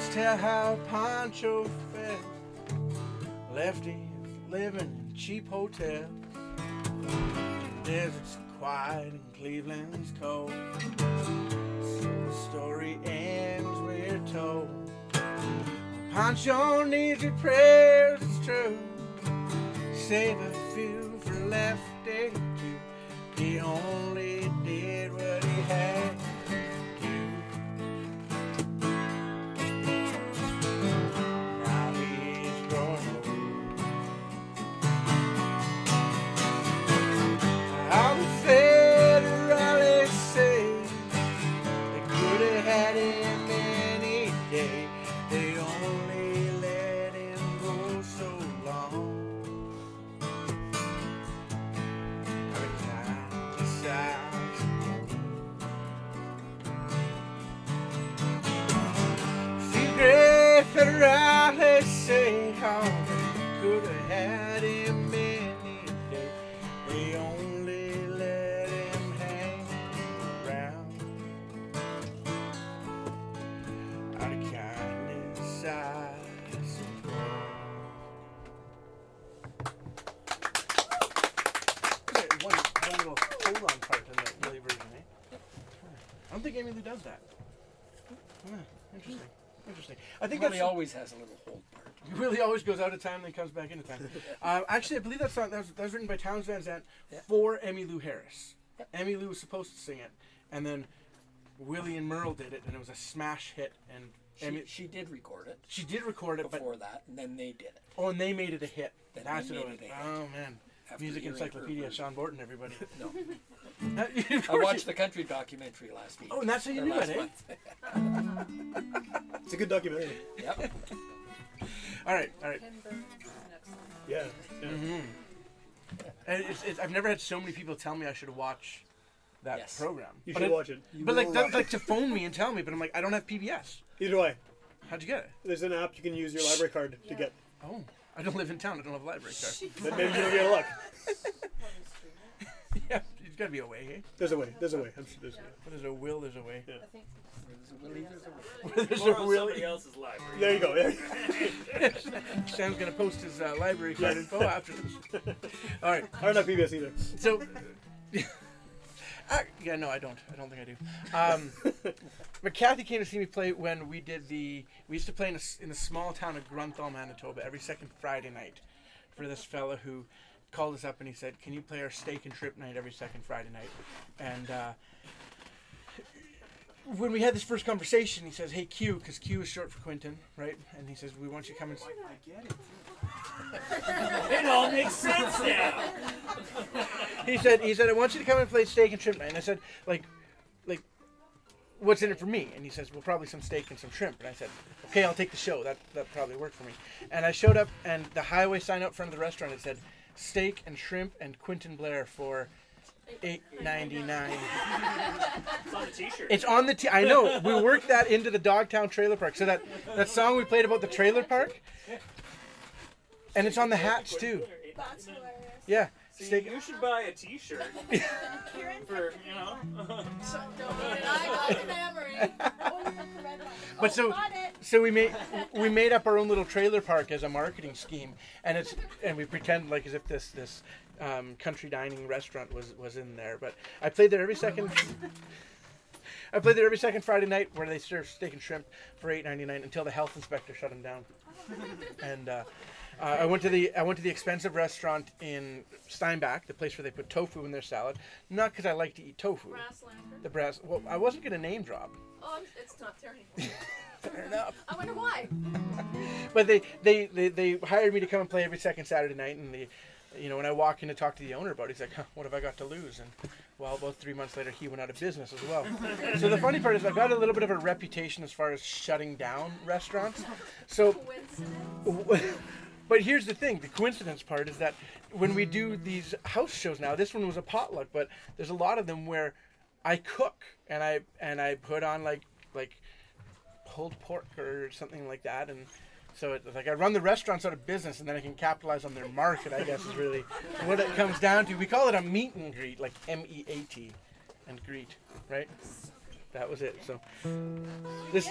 just tell how Poncho fed. Lefty living in cheap hotel. The desert's quiet and Cleveland's cold. The story ends, we're told. Poncho needs your prayers, it's true. Save a few for Lefty too. He only did what he had to do. Now he's grown old. All the federalists say they could have had him any day. They only let him go so long. Federalists say how they could have had him any day. They only let him hang around. Out of kindness, I suppose. One little hold on part in that Willie version, eh? I don't think Emmylou does that. Interesting. Interesting. I think Willie always has a little hold part. Willie always goes out of time and then comes back into time. Actually, I believe that song that was written by Townes Van Zandt for Emmylou Harris. Emmylou was supposed to sing it, and then Willie and Merle did it, and it was a smash hit. And she did record it. She did record it before that, and then they did it. Oh, and they made it a hit. That's what it was. Oh man, music encyclopedia, Sean Borton, everybody. No. I watched the country documentary last week. Oh, and that's how you knew it, eh? It's a good documentary. Yep. All right. Yeah. Mm-hmm. And I've never had so many people tell me I should watch that program. You should watch it. But like to phone me and tell me, but I'm like, I don't have PBS. Either way. How'd you get it? There's an app you can use your library card to get. Oh, I don't live in town. I don't have a library card. But maybe you don't get luck. Yeah. There's got to be a way, eh? There's a way. I'm sure there's a way. Where there's a will, there's a way. Yeah. There's a will. Somebody else's library. There you go. Sam's going to post his library card info after this. All right. I don't have PBS either. So, I don't think I do. But Kathy came to see me play when we did we used to play in the small town of Grunthal, Manitoba, every second Friday night for this fella who called us up and he said, "Can you play our steak and trip night every second Friday night?" And when we had this first conversation, he says, "Hey Q," because Q is short for Quentin, right? And he says, "We want you to come and." I get it. It all makes sense now. He said, "I want you to come and play steak and shrimp night." And I said, like, what's in it for me? And he says, "Well, probably some steak and some shrimp." And I said, "Okay, I'll take the show. That probably worked for me." And I showed up, and the highway sign out front of the restaurant, it said, "Steak and shrimp and Quentin Blair for $8.99. It's on the T-shirt. It's on the I know. We worked that into the Dogtown trailer park. So that song we played about the trailer park, and it's on the hats too. That's hilarious. Yeah. See, you should buy a T-shirt for I got the memory. But so we made up our own little trailer park as a marketing scheme, and we pretend like as if this country dining restaurant was in there. But I played there every second. I played there every second Friday night where they served steak and shrimp for $8.99 until the health inspector shut them down, and. I went to the expensive restaurant in Steinbach, the place where they put tofu in their salad. Not because I like to eat tofu. The brass. Well, I wasn't going to name drop. Oh, it's not there anymore. Fair enough. I wonder why. But they hired me to come and play every second Saturday night, and when I walk in to talk to the owner about it, he's like, "What have I got to lose?" And well, about 3 months later, he went out of business as well. So the funny part is, I've got a little bit of a reputation as far as shutting down restaurants. So. Coincidence. But here's the thing, the coincidence part is that when we do these house shows now, this one was a potluck, but there's a lot of them where I cook and I put on like pulled pork or something like that, and so it's like I run the restaurants out of business and then I can capitalize on their market, I guess is really what it comes down to. We call it a meet and greet, like MEAT and greet, right? That was it. So this.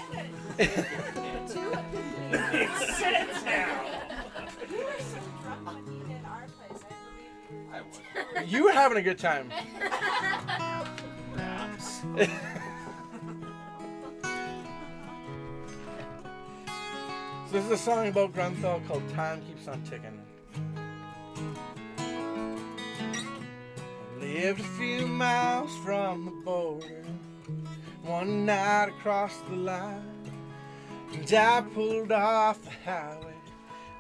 You were having a good time. So this is a song about Grunthal called "Time Keeps on Ticking." Lived a few miles from the border, one night across the line, and I pulled off the highway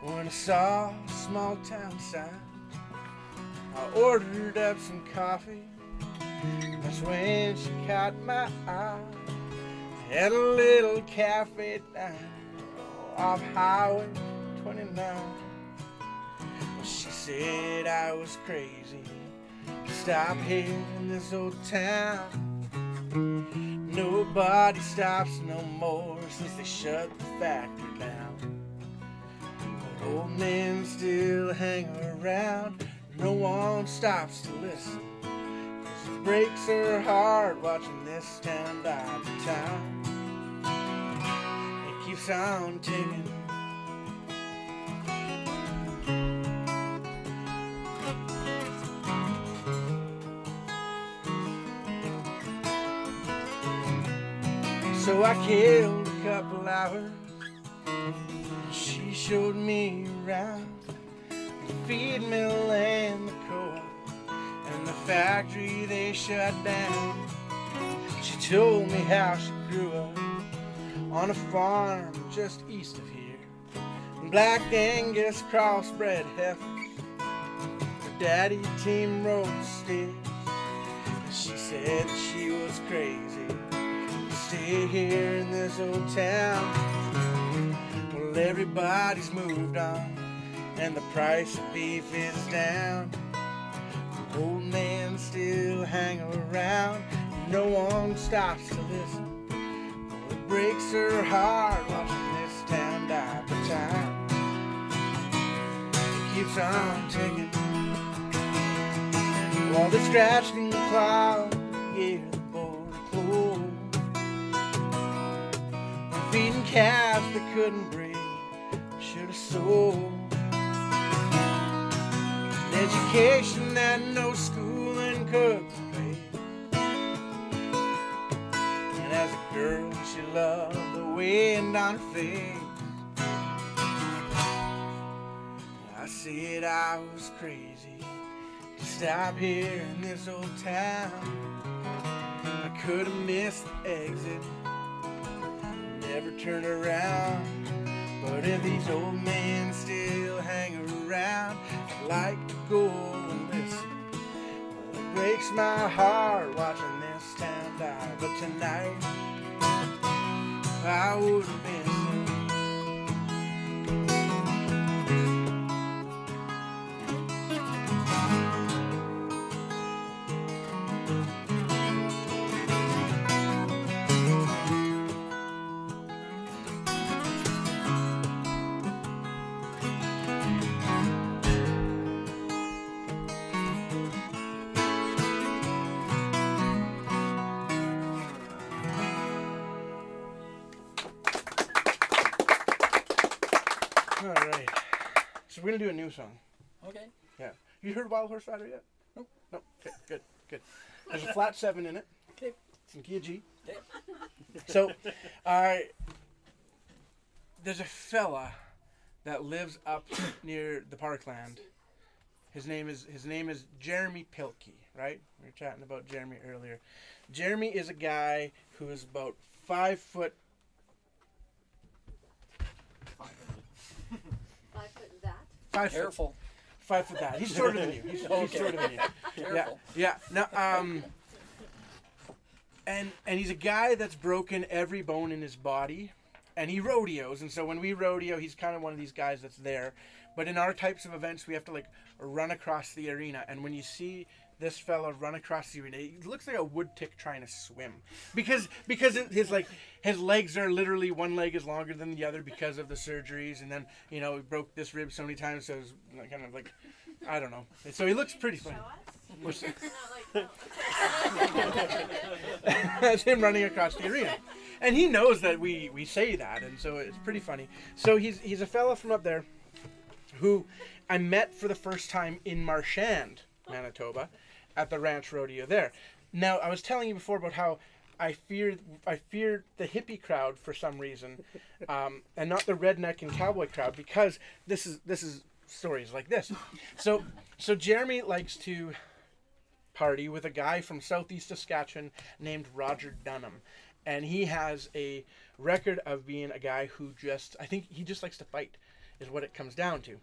when I saw a small town sign. I ordered up some coffee, that's when she caught my eye. At a little cafe down off Highway 29. Well, she said I was crazy to stop here in this old town. Nobody stops no more since they shut the factory down. But old men still hang around. No one stops to listen, 'cause the breaks are hard watching this town die to time. It keeps on ticking. So I killed a couple hours. She showed me around. Feed mill and the coal and the factory they shut down. She told me how she grew up on a farm just east of here, and Black Angus crossbred heifers. Her daddy team rode sticks. She said she was crazy to stay here in this old town. Well, everybody's moved on and the price of beef is down. The old men still hang around. No one stops to listen. The breaks are hard watching this town die for time. It keeps on ticking. While they're scratched and clawed, yeah, the border closed. Feeding calves they couldn't breed, should have sold. Education that no schooling could pay. And as a girl, she loved the wind on her face. I said I was crazy to stop here in this old town. I could have missed the exit, never turned around. But if these old men still hang around, I'd like to go and listen. Well, it breaks my heart watching this town die, but tonight I would have We're going to do a new song. Okay. Yeah. You heard Wild Horse Rider yet? Nope. Nope. Okay, good, good. There's a flat 7 in it. Okay. It's in key of G. Okay. So, there's a fella that lives up near the Parkland. His name is Jeremy Pilkey, right? We were chatting about Jeremy earlier. Jeremy is a guy who is about 5 foot. 5 foot. Careful. 5 foot that. He's shorter than you. He's shorter than you. Careful. Yeah. Yeah. Now, and he's a guy that's broken every bone in his body, and he rodeos. And so when we rodeo, he's kind of one of these guys that's there. But in our types of events, we have to run across the arena. And when you see this fella run across the arena, he looks like a wood tick trying to swim, because his legs are literally, one leg is longer than the other because of the surgeries, and then he broke this rib so many times, so it's kind of I don't know. So he looks pretty funny. Show us? That's him running across the arena. And he knows that we say that, and so it's pretty funny. So he's a fella from up there who I met for the first time in Marchand, Manitoba, at the ranch rodeo there. Now, I was telling you before about how I feared the hippie crowd for some reason, and not the redneck and cowboy crowd, because this is stories like this. So Jeremy likes to party with a guy from southeast Saskatchewan named Roger Dunham, and he has a record of being a guy who I think he just likes to fight, is what it comes down to.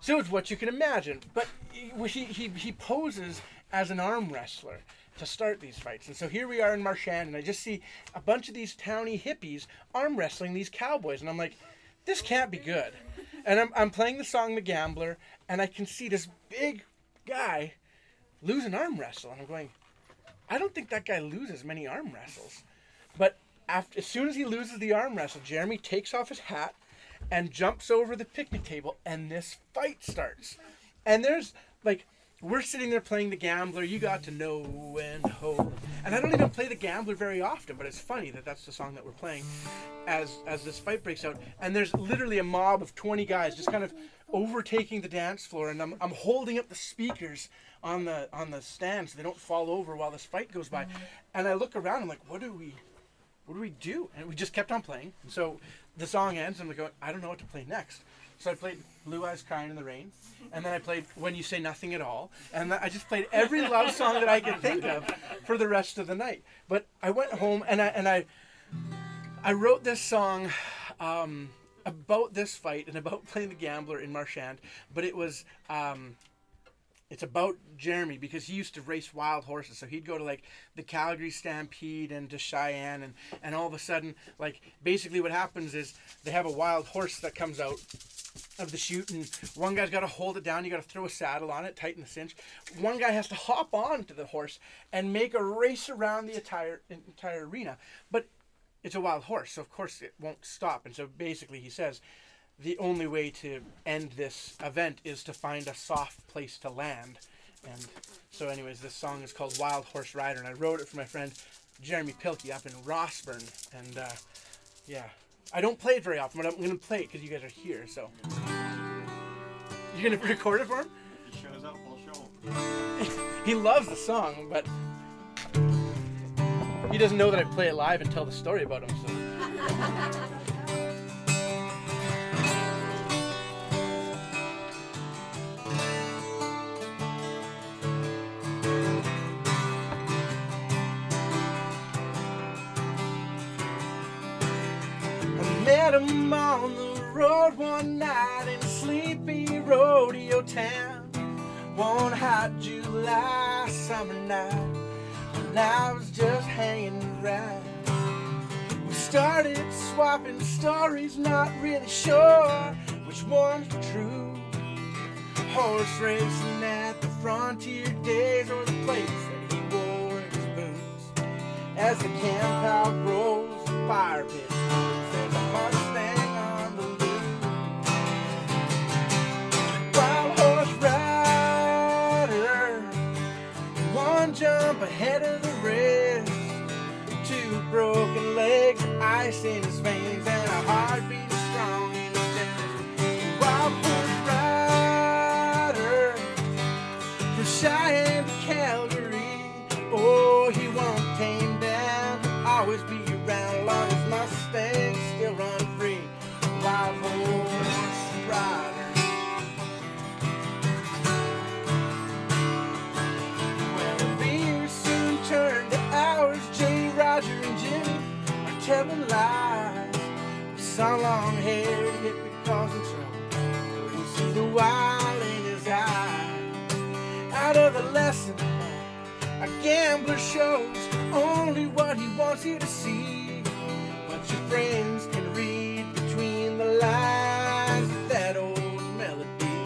So it's what you can imagine, but he poses as an arm wrestler to start these fights. And so here we are in Marchand, and I just see a bunch of these towny hippies arm wrestling these cowboys, and I'm like, this can't be good. And I'm playing the song The Gambler, and I can see this big guy lose an arm wrestle, and I'm going, I don't think that guy loses many arm wrestles. But as soon as he loses the arm wrestle, Jeremy takes off his hat and jumps over the picnic table, and this fight starts. And there's like, we're sitting there playing The Gambler, You Got to Know and Hope. And I don't even play The Gambler very often, but it's funny that that's the song that we're playing as this fight breaks out. And there's literally a mob of 20 guys just kind of overtaking the dance floor, and I'm holding up the speakers on the stand so they don't fall over while this fight goes by. And I look around, I'm like, what do we do? And we just kept on playing. And so the song ends, and I'm going, I don't know what to play next. So I played Blue Eyes Crying in the Rain, and then I played When You Say Nothing at All, and I just played every love song that I could think of for the rest of the night. But I went home, and I wrote this song about this fight and about playing The Gambler in Marchand, but it was... It's about Jeremy, because he used to race wild horses. So he'd go to like the Calgary Stampede and to Cheyenne, and all of a sudden, like, basically what happens is they have a wild horse that comes out of the chute, and one guy's got to hold it down. You got to throw a saddle on it, tighten the cinch. One guy has to hop on to the horse and make a race around the entire arena. But it's a wild horse, so of course it won't stop. And so basically he says, the only way to end this event is to find a soft place to land. And so anyways, this song is called Wild Horse Rider, and I wrote it for my friend Jeremy Pilkey up in Rossburn. And yeah, I don't play it very often, but I'm going to play it because you guys are here, so. You're going to record it for him? If he shows up, we'll show him. He loves the song, but he doesn't know that I play it live and tell the story about him, so. I'm on the road one night in sleepy rodeo town, one hot July summer night, when I was just hanging around. We started swapping stories, not really sure which ones were true. Horse racing at the frontier days, or the place that he wore his boots. As the camp out grows, the fire pit, there's a heart. Jump ahead of the rest, two broken legs, ice in his veins, and a heartbeat strong in his chest. Wild horse rider from Cheyenne to Calgary, oh, he won't tame down, he'll always be around, long as Mustang still run free. Wild horse rider. Telling lies, with some long-haired hippie causing trouble. You see the wild in his eyes. Out of the lesson, a gambler shows only what he wants you to see. But your friends can read between the lines of that old melody.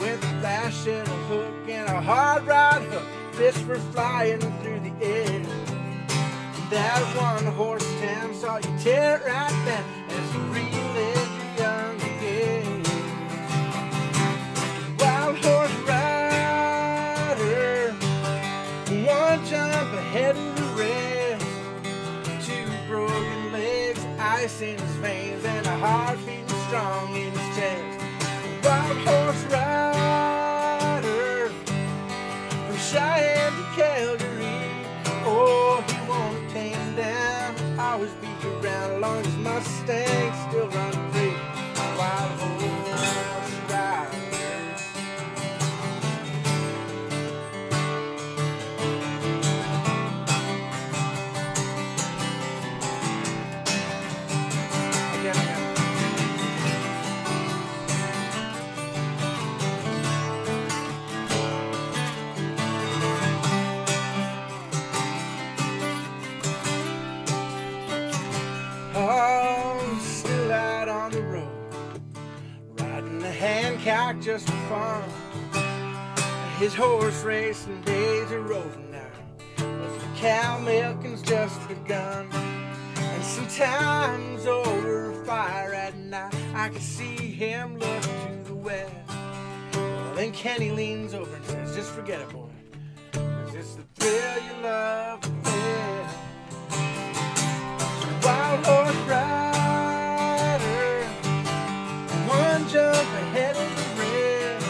With a lash and a hook and a hard ride hook, fists were flying through the air. That one horse town saw you tear right then as you relived your young days. Wild horse rider, one jump ahead of the rest, ice in his veins and a heart beating strong in his chest. A wild horse rider from Cheyenne to Calgary. Oh, he won't tame down. Always beat you around long as Mustangs still run free. A wild horse rider. Hancock just for fun. His horse racing days are over now, but the cow milking's just begun. And sometimes over a fire at night, I can see him look to the west. Well, then Kenny leans over and says, just forget it, boy, 'cause it's the thrill you love the best. Wild horse ride. One jump ahead of the rest.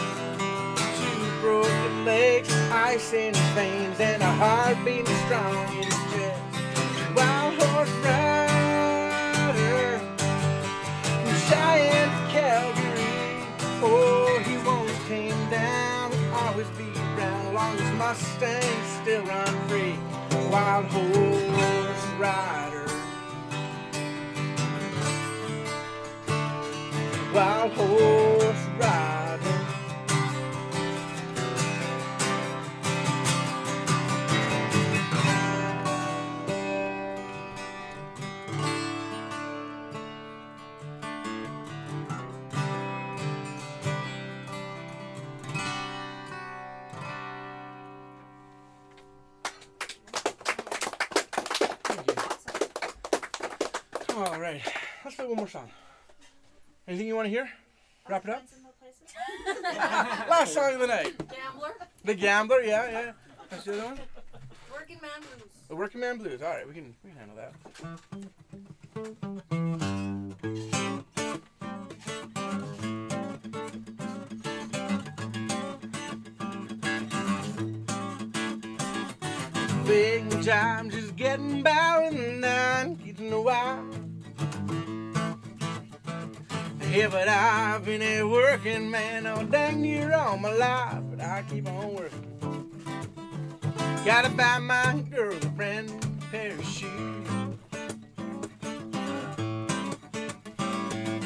Two broken legs, ice in his veins, and a heart beating strong in his chest. Wild horse rider from Cheyenne to Calgary. Oh, he won't tame down, always be around, long as Mustangs still run free. Wild horse rider. Wild horse rider. All right, let's play one more song. Anything you want to hear? Wrap it up? Last song of the night. Gambler. The Gambler, yeah. That's the other one? Working Man Blues. The Working Man Blues. All right, we can handle that. Big time, just getting by in the nine, getting a while. Yeah, but I've been a working man all dang near all my life, but I keep on working. Gotta buy my girl a brand new pair of shoes.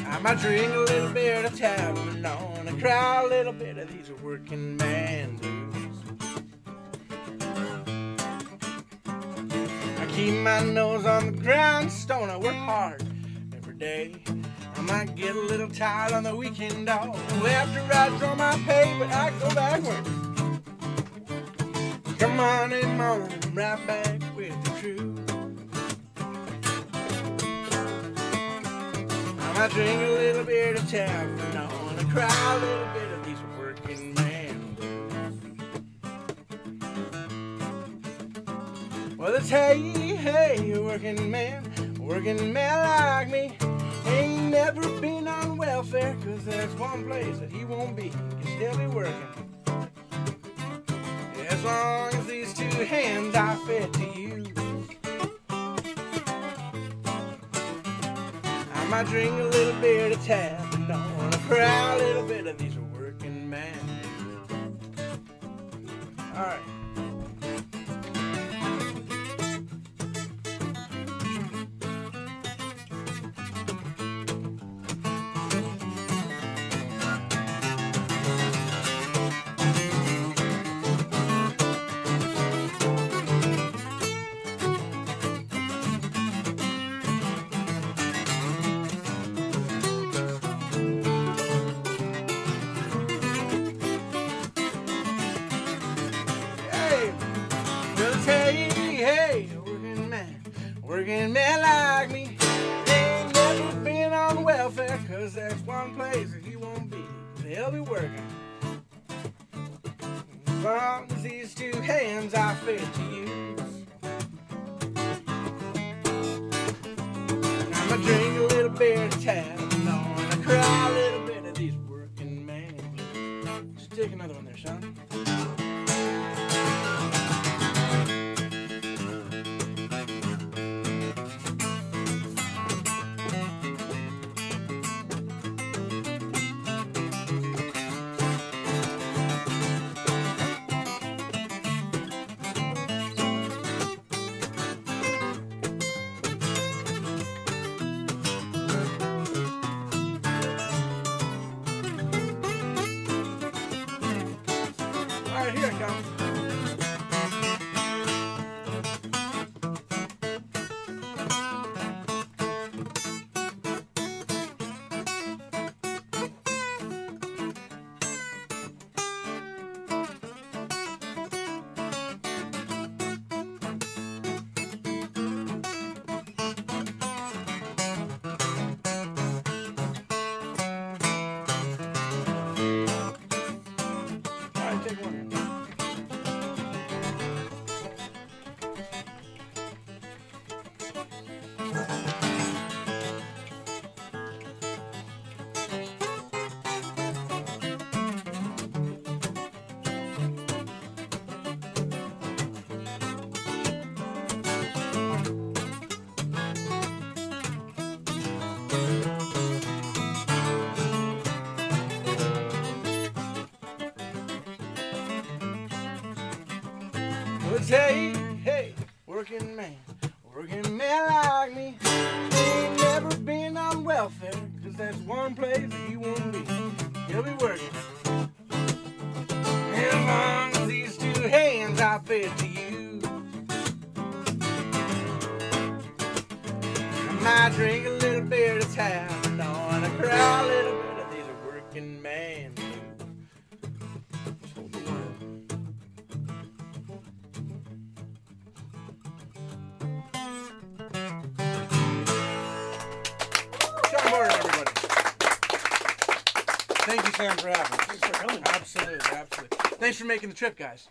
I might drink a little bit of Tavern on and cry a little bit of these working man blues. I keep my nose on the grindstone, I work hard every day. I might get a little tired on the weekend off. After I draw my pay, but I go back work. Come on in morning, I'm right back with the crew. I might drink a little bit of Tavern on and cry a little bit of these working man blues. Well, it's hey, working man like me. Ain't never been on welfare, 'cause there's one place that he won't be. He can still be working. As long as these two hands are fit to use. I might drink a little bit of tap, but don't wanna cry a little bit of these working men. Alright. I drink tapping on a crowd, little bit of these working man. Just take another one there, Sean. Hey, hey, working man like me, ain't never been on welfare, cause that's one place that you won't be, you'll be working, as long as these two hands I fed to you, I might drink a little bit of time, on a crowd, a little bit of these working man. Thank you, Sam, for having us. Thanks for coming. Absolutely, absolutely. Thanks for making the trip, guys.